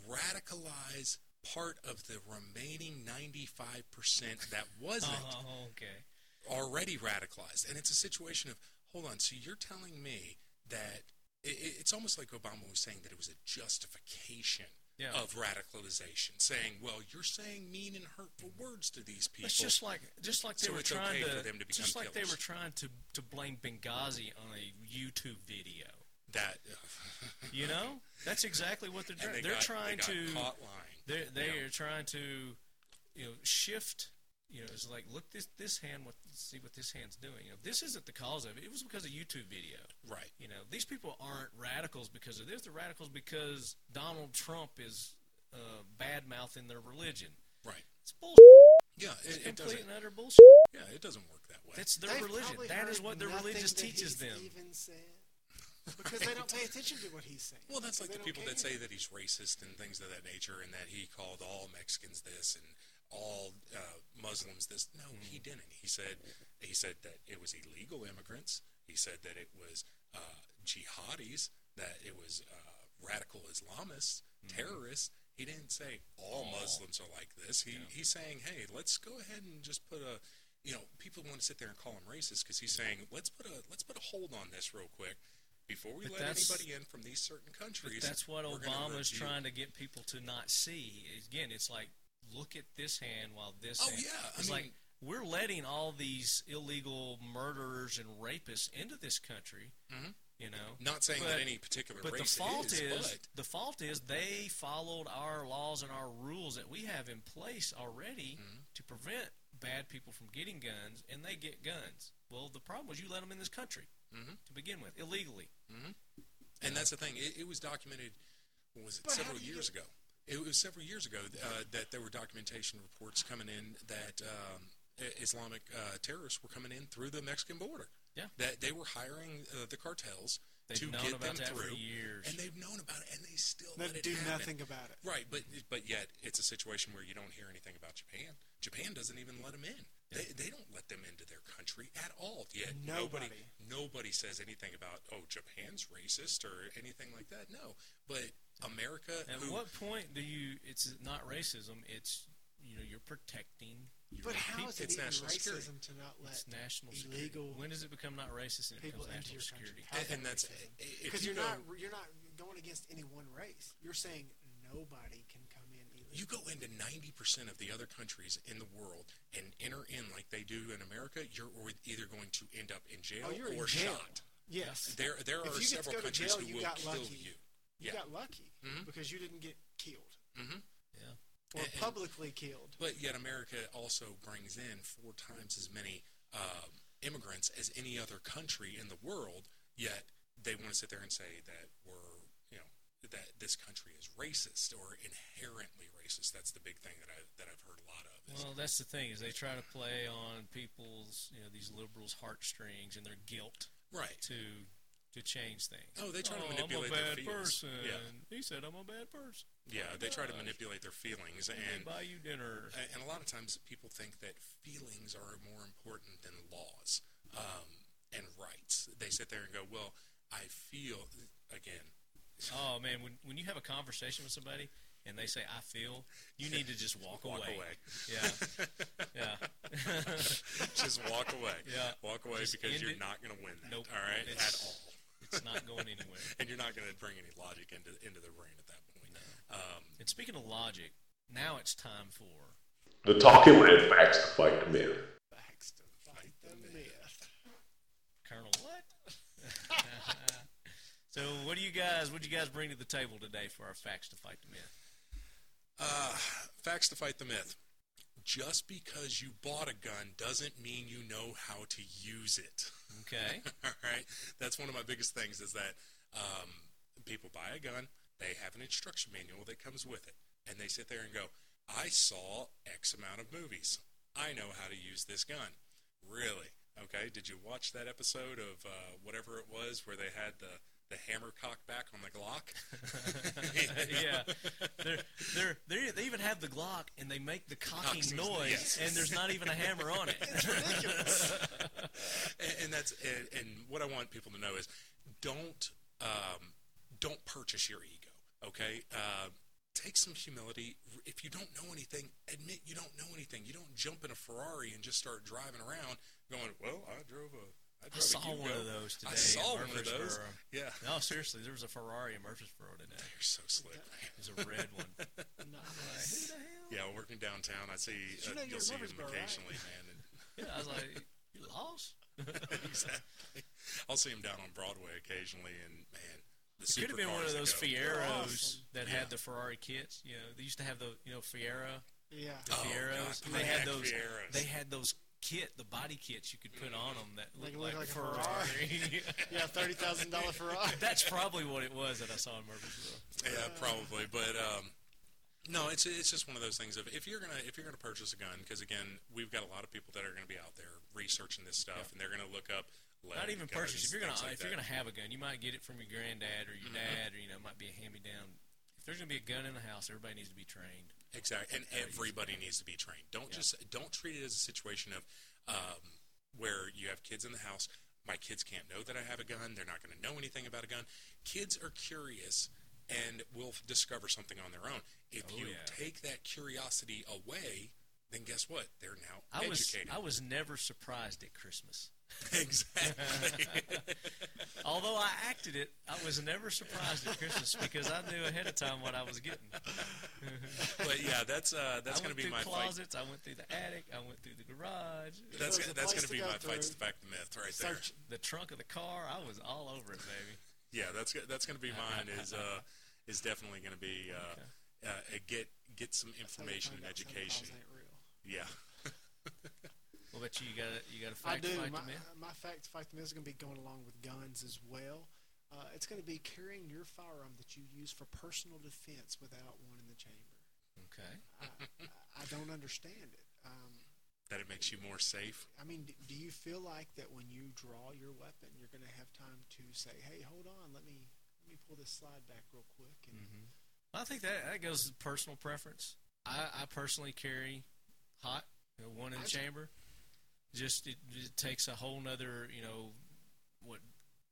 radicalize part of the remaining ninety-five percent that wasn't oh, okay. already radicalized. And it's a situation of, hold on, so you're telling me that it, it's almost like Obama was saying that it was a justification yeah. of radicalization, saying, well, you're saying mean and hurtful words to these people. It's just like just like they so were trying okay to, them to just like killers. They were trying to, to blame Benghazi on a YouTube video. That you know, that's exactly what they're doing. They they're got, trying they to caught lying. They're, they yeah. are trying to, you know, shift, you know, it's like, look, this this hand, what, see what this hand's doing. You know, this isn't the cause of it. It was because of YouTube video. Right. You know, these people aren't radicals because of this. They're radicals because Donald Trump is uh, bad-mouthing their religion. Right. It's bullshit. Yeah, it, it's it complete and utter bullshit. Yeah, it doesn't work that way. That's their They've religion. That is what their religion teaches them. Even said. Because they don't pay attention to what he's saying. Well, that's like the people that say that he's racist and things of that nature, and that he called all Mexicans this and all uh, Muslims this. No, mm-hmm. he didn't. He said he said that it was illegal immigrants. He said that it was uh, jihadis, that it was uh, radical Islamists, mm-hmm. terrorists. He didn't say all oh. Muslims are like this. He yeah. he's saying, hey, let's go ahead and just put a, you know, people want to sit there and call him racist because he's saying let's put a let's put a hold on this real quick. Before we but let anybody in from these certain countries. That's what Obama's trying to get people to not see. Again, it's like, look at this hand while this oh, hand. Oh, yeah. It's I mean, like, we're letting all these illegal murderers and rapists into this country, mm-hmm. you know. Not saying but, that any particular but race the fault is, is but. The fault is they followed our laws and our rules that we have in place already mm-hmm. to prevent bad people from getting guns, and they get guns. Well, the problem was you let them in this country. Mm-hmm. To begin with, illegally. Mm-hmm. And that's the thing. It, it was documented, what was it, but several years ago? It was several years ago uh, that there were documentation reports coming in that um, Islamic uh, terrorists were coming in through the Mexican border. Yeah. That they were hiring uh, the cartels They've to known get about them that through, for years. And they've known about it, and they still they let it do happen. Nothing about it. Right, but but yet it's a situation where you don't hear anything about Japan. Japan doesn't even let them in. Yeah. They they don't let them into their country at all. Yet nobody. nobody nobody says anything about oh Japan's racist or anything like that. No, but America. At who, what point do you? It's not racism. It's you know you're protecting. But how is it even racism to not let it's national illegal? When does it become not racist and it becomes national security? And, and that's because you're not you're not going against any one race. You're saying nobody can come in illegally. You go into ninety percent of the other countries in the world and enter in like they do in America. You're either going to end up in jail oh, or in jail. shot. Yes, there there are several countries who will kill you. You got lucky because you didn't get killed. Mm-hmm. Yeah. Or and, publicly killed. But yet America also brings in four times as many um, immigrants as any other country in the world, yet they want to sit there and say that we're, you know, that this country is racist or inherently racist. That's the big thing that, I, that I've heard a lot of. Well, that's the thing is they try to play on people's, you know, these liberals' heartstrings and their guilt right. to to change things. Oh, they try oh, to manipulate their feelings. I'm a bad person. Yeah. He said I'm a bad person. Yeah, they try to manipulate their feelings. And, and buy you dinner. And a lot of times people think that feelings are more important than laws um, and rights. They sit there and go, well, I feel, again. Oh, man, when when you have a conversation with somebody and they say, I feel, you need to just walk, walk away. away. Yeah. Yeah. Just walk away. Yeah. Walk away just because you're it. not going to win that. Nope. All right? It's, at all. It's not going anywhere. And you're not going to bring any logic into, into the brain at that point. Um, and speaking of logic, now it's time for the Talking Lead Facts to Fight the Myth. Facts to Fight the Myth. Colonel, what? So, what do you guys? What do you guys bring to the table today for our Facts to Fight the Myth? Uh, facts to Fight the Myth. Just because you bought a gun doesn't mean you know how to use it. Okay. All right. That's one of my biggest things is that um, people buy a gun. They have an instruction manual that comes with it, and they sit there and go, I saw X amount of movies. I know how to use this gun. Really? Okay, did you watch that episode of uh, whatever it was where they had the, the hammer cocked back on the Glock? You know? Yeah. They're, they're, they're, they even have the Glock, and they make the cocking Cox noise, yes. And there's not even a hammer on it. It's ridiculous. and, and, that's, and, and what I want people to know is don't um, don't purchase your ego. Okay, uh, take some humility. If you don't know anything, admit you don't know anything. You don't jump in a Ferrari and just start driving around going, well, I drove a I, drove I saw a one of those today. I saw one of those. Yeah. No, seriously, there was a Ferrari in Murfreesboro today. You're so slick. It was a red one. Nice. Who the hell? Yeah, working downtown, I see, you uh, know you'll see them occasionally, right? Man. And yeah, I was like, you lost? Exactly. I'll see them down on Broadway occasionally, and man. It could have been one of those Fieros that yeah. had the Ferrari kits. You know, they used to have the you know Fiero. Yeah. The oh, Fieros. God, they had those. Fieros. They had those kit, the body kits you could put mm. on them that looked like, like, like Ferrari. Ferrari. Yeah, thirty thousand dollar Ferrari. That's probably what it was that I saw in Murfreesboro. Yeah, uh, probably. But um, no, it's it's just one of those things of if you're gonna if you're gonna purchase a gun, because again, we've got a lot of people that are gonna be out there researching this stuff, yeah. and they're gonna look up. Not even purchase. If you're gonna like if that. you're gonna have a gun, you might get it from your granddad or your mm-hmm. dad, or you know, it might be a hand-me-down. If there's gonna be a gun in the house, everybody needs to be trained. Exactly, and everybody needs to be trained. Don't yeah. just don't treat it as a situation of um, where you have kids in the house. My kids can't know that I have a gun. They're not gonna know anything about a gun. Kids are curious and will discover something on their own. If oh, you yeah. take that curiosity away, then guess what? They're now I educated. Was, I was never surprised at Christmas. Exactly. Although I acted it, I was never surprised at Christmas because I knew ahead of time what I was getting. But yeah, that's uh, that's going to be my closets. Fight. I went through the attic. I went through the garage. That's gonna, that's going to be my through. fights to back the myth right there. Search the trunk of the car. I was all over it, baby. Yeah, that's that's going to be mine. Is uh is definitely going to be uh, okay. uh get get some information and education. Real. Yeah. Well, but you got you got a fact to fight my, the myth. My fact to fight the myth is going to be going along with guns as well. Uh, it's going to be carrying your firearm that you use for personal defense without one in the chamber. Okay. I, I, I don't understand it. Um, that it makes you more safe. I mean, do you feel like that when you draw your weapon, you're going to have time to say, hey, hold on, let me let me pull this slide back real quick? And mm-hmm. well, I think that, that goes to personal preference. I, I personally carry hot, you know, one in the I chamber. Just it, it takes a whole nother, you know, what,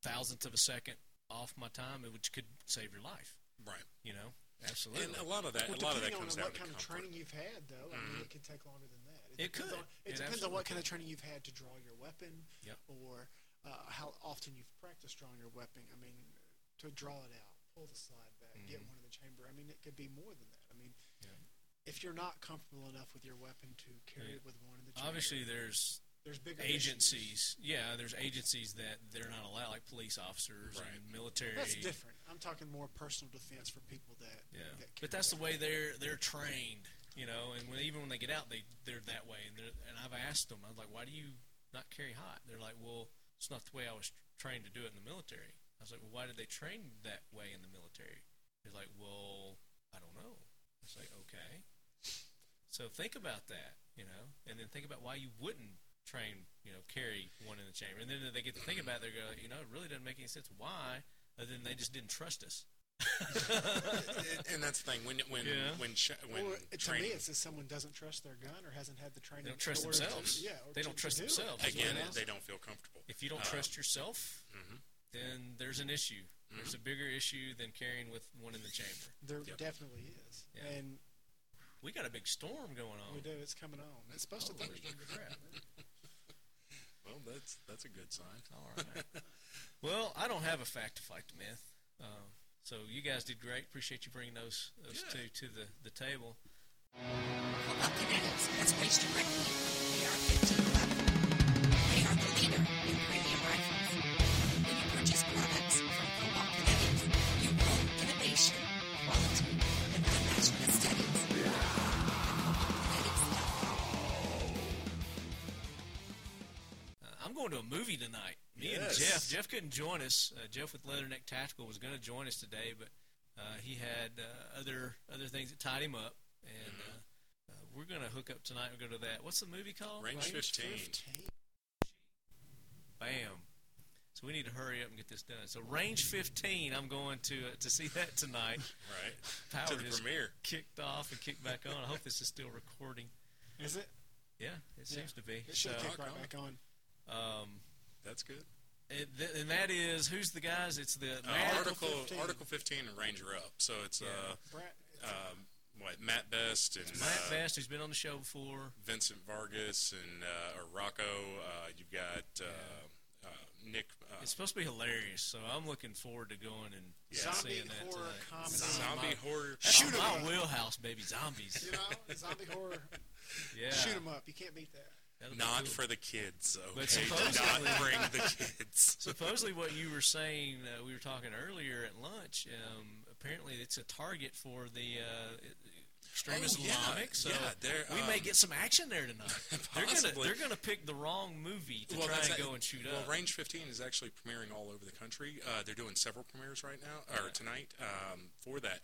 thousandth of a second off my time, which could save your life. Right. You know? Absolutely. And a lot of that, well, a lot of that comes down to comfort. Depending on what kind of training you've had, though, mm-hmm. I mean, it could take longer than that. It, it could. On, it, it depends on what kind of training you've had to draw your weapon, yep. or uh, how often you've practiced drawing your weapon. I mean, to draw it out, pull the slide back, mm-hmm. get one in the chamber. I mean, it could be more than that. I mean, yeah. if you're not comfortable enough with your weapon to carry yeah. it with one in the chamber, obviously there's there's bigger agencies. Issues. Yeah, there's agencies that they're not allowed, like police officers right. and military. That's different. I'm talking more personal defense for people that. Yeah, that but that's the way they're they're trained, you know. And when, even when they get out, they they're that way. And and I've asked them, I'm like, why do you not carry hot? They're like, well, it's not the way I was trained to do it in the military. I was like, well, why did they train that way in the military? They're like, well, I don't know. I was like, okay. So think about that, you know, and then think about why you wouldn't train, you know, carry one in the chamber. And then they get to think about it, they go, you know, it really doesn't make any sense. Why? Other than they just didn't trust us. And that's the thing. When when yeah. when, sh- when well, to training, me, it's that someone doesn't trust their gun or hasn't had the training. They don't trust themselves. To, yeah, they don't trust themselves. Again, they don't feel comfortable. If you don't um, trust yourself, mm-hmm. then there's an issue. Mm-hmm. There's a bigger issue than carrying with one in the chamber. There yep. definitely is. Yeah. And we got a big storm going on. We do. It's coming on. It's supposed Holy to thunder crap. Well, that's that's a good sign. All right. Well, I don't have a fact to fight the myth. Um, so you guys did great. Appreciate you bringing those those yeah. two to the, the table. Hold up, cadets. Let's race directly. They are fifteen level. They are the leader in premium rifles. When you purchase products from Cobalt Kinetics, you own innovation, quality, and unmatched aesthetics. I'm going to a movie tonight. Me yes. and Jeff. Jeff couldn't join us. Uh, Jeff with Leatherneck Tactical was going to join us today, but uh, he had uh, other other things that tied him up. And uh, uh, we're going to hook up tonight and go to that. What's the movie called? Range, Range fifteen. fifteen. Bam. So we need to hurry up and get this done. So Range fifteen, I'm going to uh, to see that tonight. Right. Power to the just premiere. Kicked off and kicked back on. I hope this is still recording. Is it? Yeah, it yeah. seems to be. It should so, kick right on. back on. Um, that's good. It, th- and that is who's the guys? It's the uh, Article fifteen. Article fifteen and Ranger Up. So it's yeah. uh, Brad, it's um, what Matt Best and Matt uh, Best, who's been on the show before. Vincent Vargas and uh, or Rocco. Uh, you've got uh, yeah. uh, Nick. Uh, it's supposed to be hilarious, so I'm looking forward to going and yeah. seeing that. Horror comedy. Zombie my, horror. Shoot 'em up. That's my wheelhouse, baby. Zombies. You know, zombie horror. Yeah. Shoot 'em up. You can't beat that. That'll not cool. for the kids, okay? Not bring the kids. Supposedly what you were saying, uh, we were talking earlier at lunch, um, apparently it's a target for the uh, extremist oh, yeah. Islamic, so yeah, we um, may get some action there tonight. They're gonna, they're gonna pick the wrong movie to well, try and go a, and shoot well, up. Well, Range fifteen is actually premiering all over the country. Uh, they're doing several premieres right now, or right. tonight, um, for that.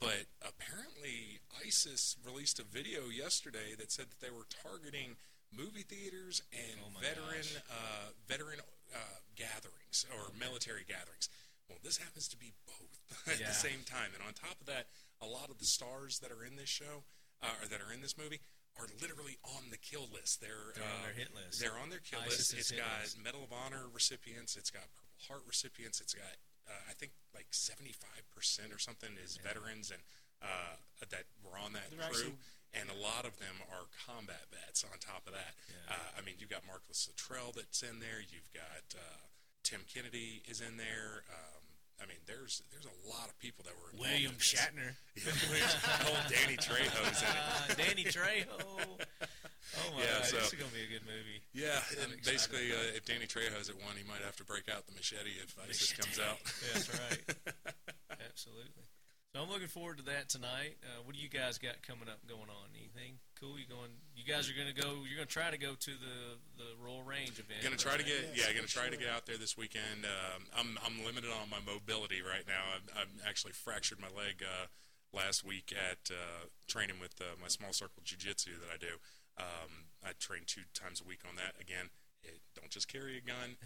But apparently ISIS released a video yesterday that said that they were targeting movie theaters and oh veteran uh, veteran uh, gatherings or okay. military gatherings. Well, this happens to be both at yeah. the same time. And on top of that, a lot of the stars that are in this show uh, or that are in this movie are literally on the kill list. They're, they're uh, on their hit list. They're on their kill ISIS list. It's got list. Medal of Honor recipients. It's got Purple Heart recipients. It's got, uh, I think, like seventy-five percent or something is yeah. veterans and uh, that were on that they're crew. Actually, and a lot of them are combat vets on top of that. Yeah. Uh, I mean, you've got Mark Luttrell that's in there. You've got uh, Tim Kennedy is in there. Um, I mean, there's there's a lot of people that were involved William in this. Shatner. Yeah, old Danny Trejo's in it. Danny Trejo. Oh, my yeah, God. So, this is going to be a good movie. Yeah, I'm and basically, uh, if Danny Trejo's at one, he might have to break out the machete if ISIS machete. comes out. That's right. Absolutely. So I'm looking forward to that tonight. Uh, what do you guys got coming up, going on? Anything cool? You going? You guys are going to go. You're going to try to go to the, the Royal Range event. Going to try right? to get. Yeah, yeah going to try sure. to get out there this weekend. Um, I'm I'm limited on my mobility right now. I'm, I'm actually fractured my leg uh, last week at uh, training with uh, my small circle jiu-jitsu that I do. Um, I train two times a week on that. Again, it, don't just carry a gun.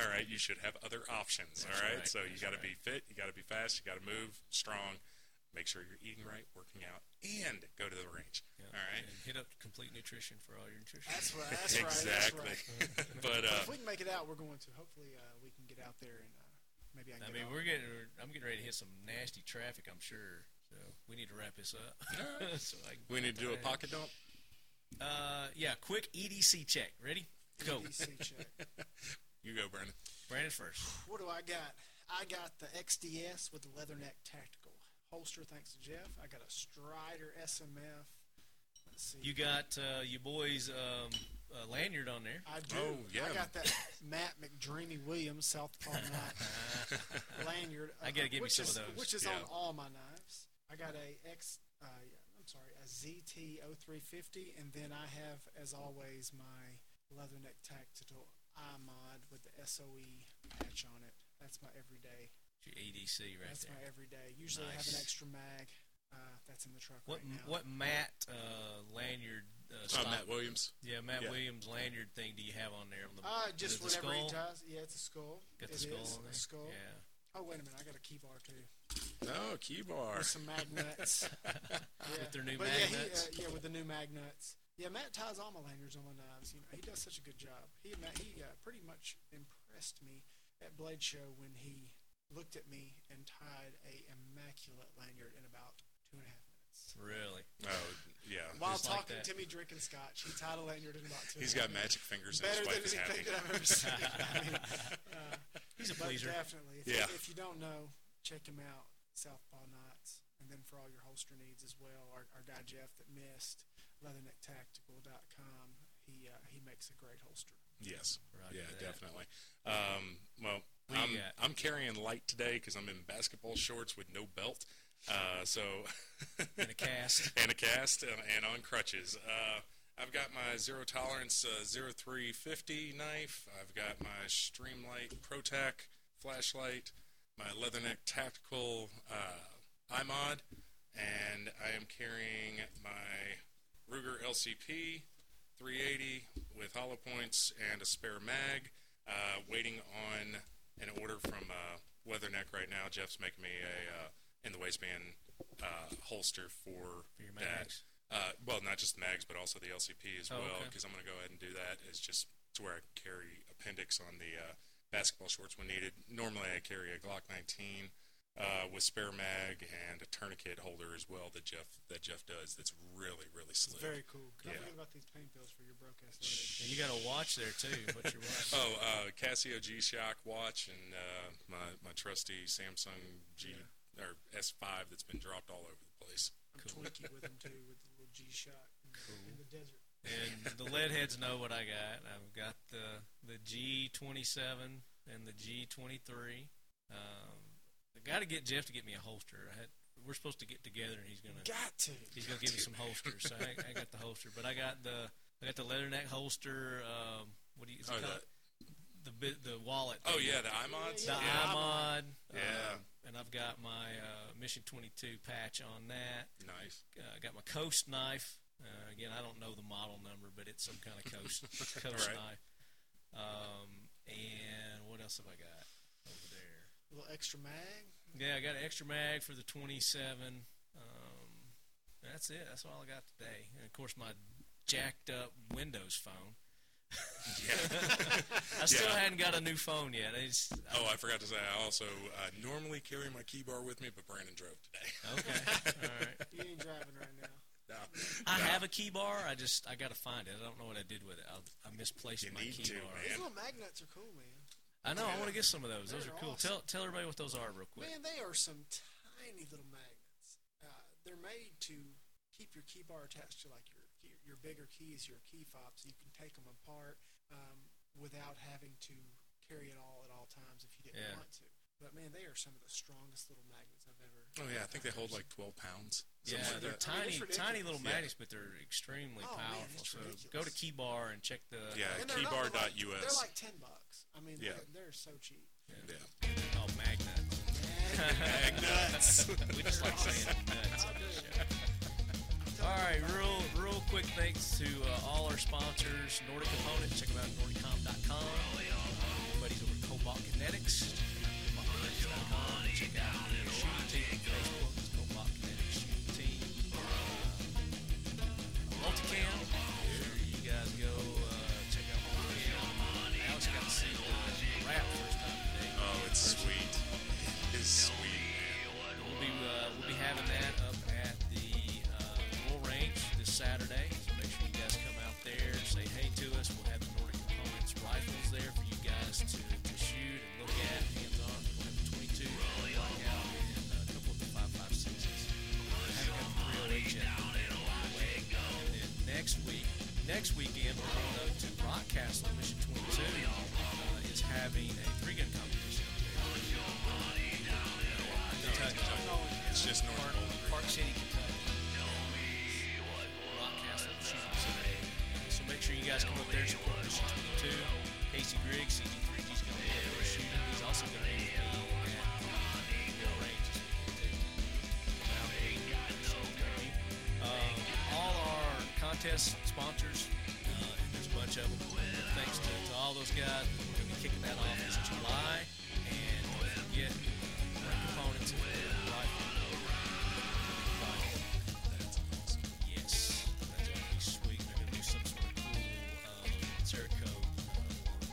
All right, you should have other options. That's all right, right. So That's you got to right. be fit, you got to be fast, you got to move strong. Make sure you're eating right, working out, and go to the range. Yep. All right, and hit up Complete Nutrition for all your nutrition. That's right. That's exactly. Right, that's right. But uh, if we can make it out, we're going to. Hopefully, uh, we can get out there and uh, maybe I. Can I mean, get we're getting. We're, I'm getting ready to hit some nasty traffic, I'm sure. So we need to wrap this up. so I we need to do a pocket dump. Uh, yeah, quick E D C check. Ready? Go. E D C check. You go, Brandon. Brandon first. What do I got? I got the X D S with the Leatherneck Tactical holster, thanks to Jeff. I got a Strider S M F. Let's see. You got uh, your boy's um, uh, lanyard on there. I do. Oh, yeah. I got that Matt McDreamy Williams South Dakota Knife lanyard. Uh, I got to give you some is, of those. Which is yeah. on all my knives. I got a X. Uh, I'm sorry, a Z T oh three fifty, and then I have, as always, my Leatherneck Tactical iMod with the S O E patch on it. That's my everyday. Your A D C right that's there. That's my everyday. Usually nice. I have an extra mag uh, that's in the truck what, right now. What Matt uh, lanyard uh, style? Uh, Matt Williams. Yeah, Matt yeah. Williams lanyard thing do you have on there? On the, uh, just whatever he does. Yeah, it's a skull. Got the it skull is on there. A skull. Yeah. Oh, wait a minute. I got a KeyBar, too. Oh, KeyBar. With some magnets. yeah. With their new but magnets? Yeah, he, uh, yeah, with the new magnets. Yeah, Matt ties all my lanyards on my knives. You know, he does such a good job. He, he uh, pretty much impressed me at Blade Show when he looked at me and tied a immaculate lanyard in about two and a half minutes. Really? Oh, yeah. While Just talking like to me drinking scotch, he tied a lanyard in about two He's and got half magic minutes. Fingers. Better and his wife than anything that I've ever seen. I mean, uh, he's a pleaser. Definitely. If, yeah. you, if you don't know, check him out, Southpaw Knots. And then for all your holster needs as well, our, our guy Jeff that missed, leatherneck tactical dot com, he, uh, he makes a great holster. Yes. Right yeah, definitely. Um, well, I'm, I'm carrying light today because I'm in basketball shorts with no belt. Uh, so and a cast. and a cast uh, and on crutches. Uh, I've got my Zero Tolerance uh, oh three fifty knife. I've got my Streamlight ProTac flashlight, my Leatherneck Tactical uh, iMod, and I am carrying my Ruger L C P three eighty with hollow points and a spare mag, uh, waiting on an order from uh, Leatherneck right now. Jeff's making me a uh, in the waistband uh, holster for, for your mags. That. Uh, well, not just the mags, but also the L C P as oh, well, because okay. I'm going to go ahead and do that. It's just to where I carry appendix on the uh, basketball shorts when needed. Normally, I carry a Glock nineteen uh, with spare mag and a tourniquet holder as well that Jeff that Jeff does. That's really really slick. It's very cool. Don't yeah. forget about these pain pills for your broke ass. And you got a watch there too. What's your watch? oh, uh, Casio G-Shock watch and uh, my my trusty Samsung G yeah. or S five that's been dropped all over the place. I'm cool. Twinkie with them too, with the little G-Shock in, cool. in the desert. And the Leadheads know what I got. I've got the the G twenty-seven and the G twenty-three. Um, I got to get Jeff to get me a holster. I had, we're supposed to get together, and he's gonna got to. He's gonna got give to. me some holsters. So I, I got the holster, but I got the I got the Leatherneck holster. Um, what do you? Is oh, it called? The, the the wallet. Thing. Oh yeah, the iMod. The yeah. iMod. Yeah. Um, and I've got my uh, Mission twenty-two patch on that. Nice. Uh, I got my Coast knife. Uh, again, I don't know the model number, but it's some kind of coast, coast right. knife. Um, and what else have I got over there? A little extra mag? Yeah, I got an extra mag for the twenty-seven. Um, that's it. That's all I got today. And, of course, my jacked-up Windows phone. Yeah. I still yeah. hadn't got a new phone yet. I just, I, oh, I forgot to say, I also uh, normally carry my KeyBar with me, but Brandon drove today. Okay. All right. You ain't driving right now. No, I no. have a KeyBar. I just I gotta find it. I don't know what I did with it. I, I misplaced you my KeyBar. These little magnets are cool, man. I know. Yeah. I want to get some of those. They're those are cool. Awesome. Tell tell everybody what those are real quick. Man, they are some tiny little magnets. Uh, they're made to keep your KeyBar attached to like your your bigger keys, your key fobs. So you can take them apart um, without having to carry it all at all times if you didn't yeah. want to. But, man, they are some of the strongest little magnets I've ever... Oh, yeah, I think they hold like twelve pounds. Yeah, like they're tiny, I mean, tiny little magnets, yeah. but they're extremely oh, powerful. Man, so go to KeyBar and check the... Yeah, keybar dot U S. Like, they're like ten bucks. I mean, yeah. they're, they're so cheap. Yeah. yeah. Oh, magnets. Magnets. We just like saying nuts on the show. All right, real real quick thanks to uh, all our sponsors, Nordic Components. Check them out at nordic com dot com. My buddies over at Cobalt Kinetics. Check out the shooting team on Facebook. It's Cobalt Kinetics Shooting Team. Uh, Multicam. There you guys go. Uh, check out Multicam. I also got to see the rap first time today. Oh, it's sweet. It's sweet, man. We'll be, uh, we'll be having that up at the uh, Royal Range this Saturday. So make sure you guys come out there and say hey to us. We'll have the Nordic Components rifles there for you guys to, to shoot and look at. Hands-on. We'll have the twenty-two, the Blackout, and a couple of the five five sixes. We'll have a three oh eight jet. And then next week, next weekend, we're going up to Rock Castle. Mission twenty-two uh, is having a three-gun competition. Kentucky. It's just north Park, Park City, Kentucky. Rock Castle Shooting Center. So make sure you guys come up there and support Mission twenty-two. Casey Griggs, C G three G, is going to be up there shooting. He's also going to be at the Royal Range. Uh, all our contest sponsors, uh, and there's a bunch of them. Thanks to, to all those guys. We're going to be kicking that off this July. And don't forget, Components and the rifle. Yes, that's going to be sweet. They're going to do some sort of cool um, Cerakote uh,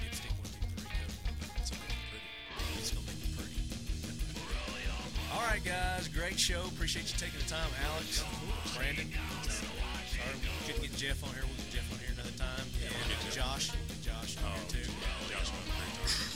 dipstick one two three. It's going to be pretty. It's going to be pretty. All right, guys, great show. Appreciate you taking the time, Alex, Brandon. Sorry, we couldn't get Jeff on here. We'll get Jeff on here another time. Yeah, and we'll get Josh. We'll get Josh on oh, here too. Yeah, Josh on here too.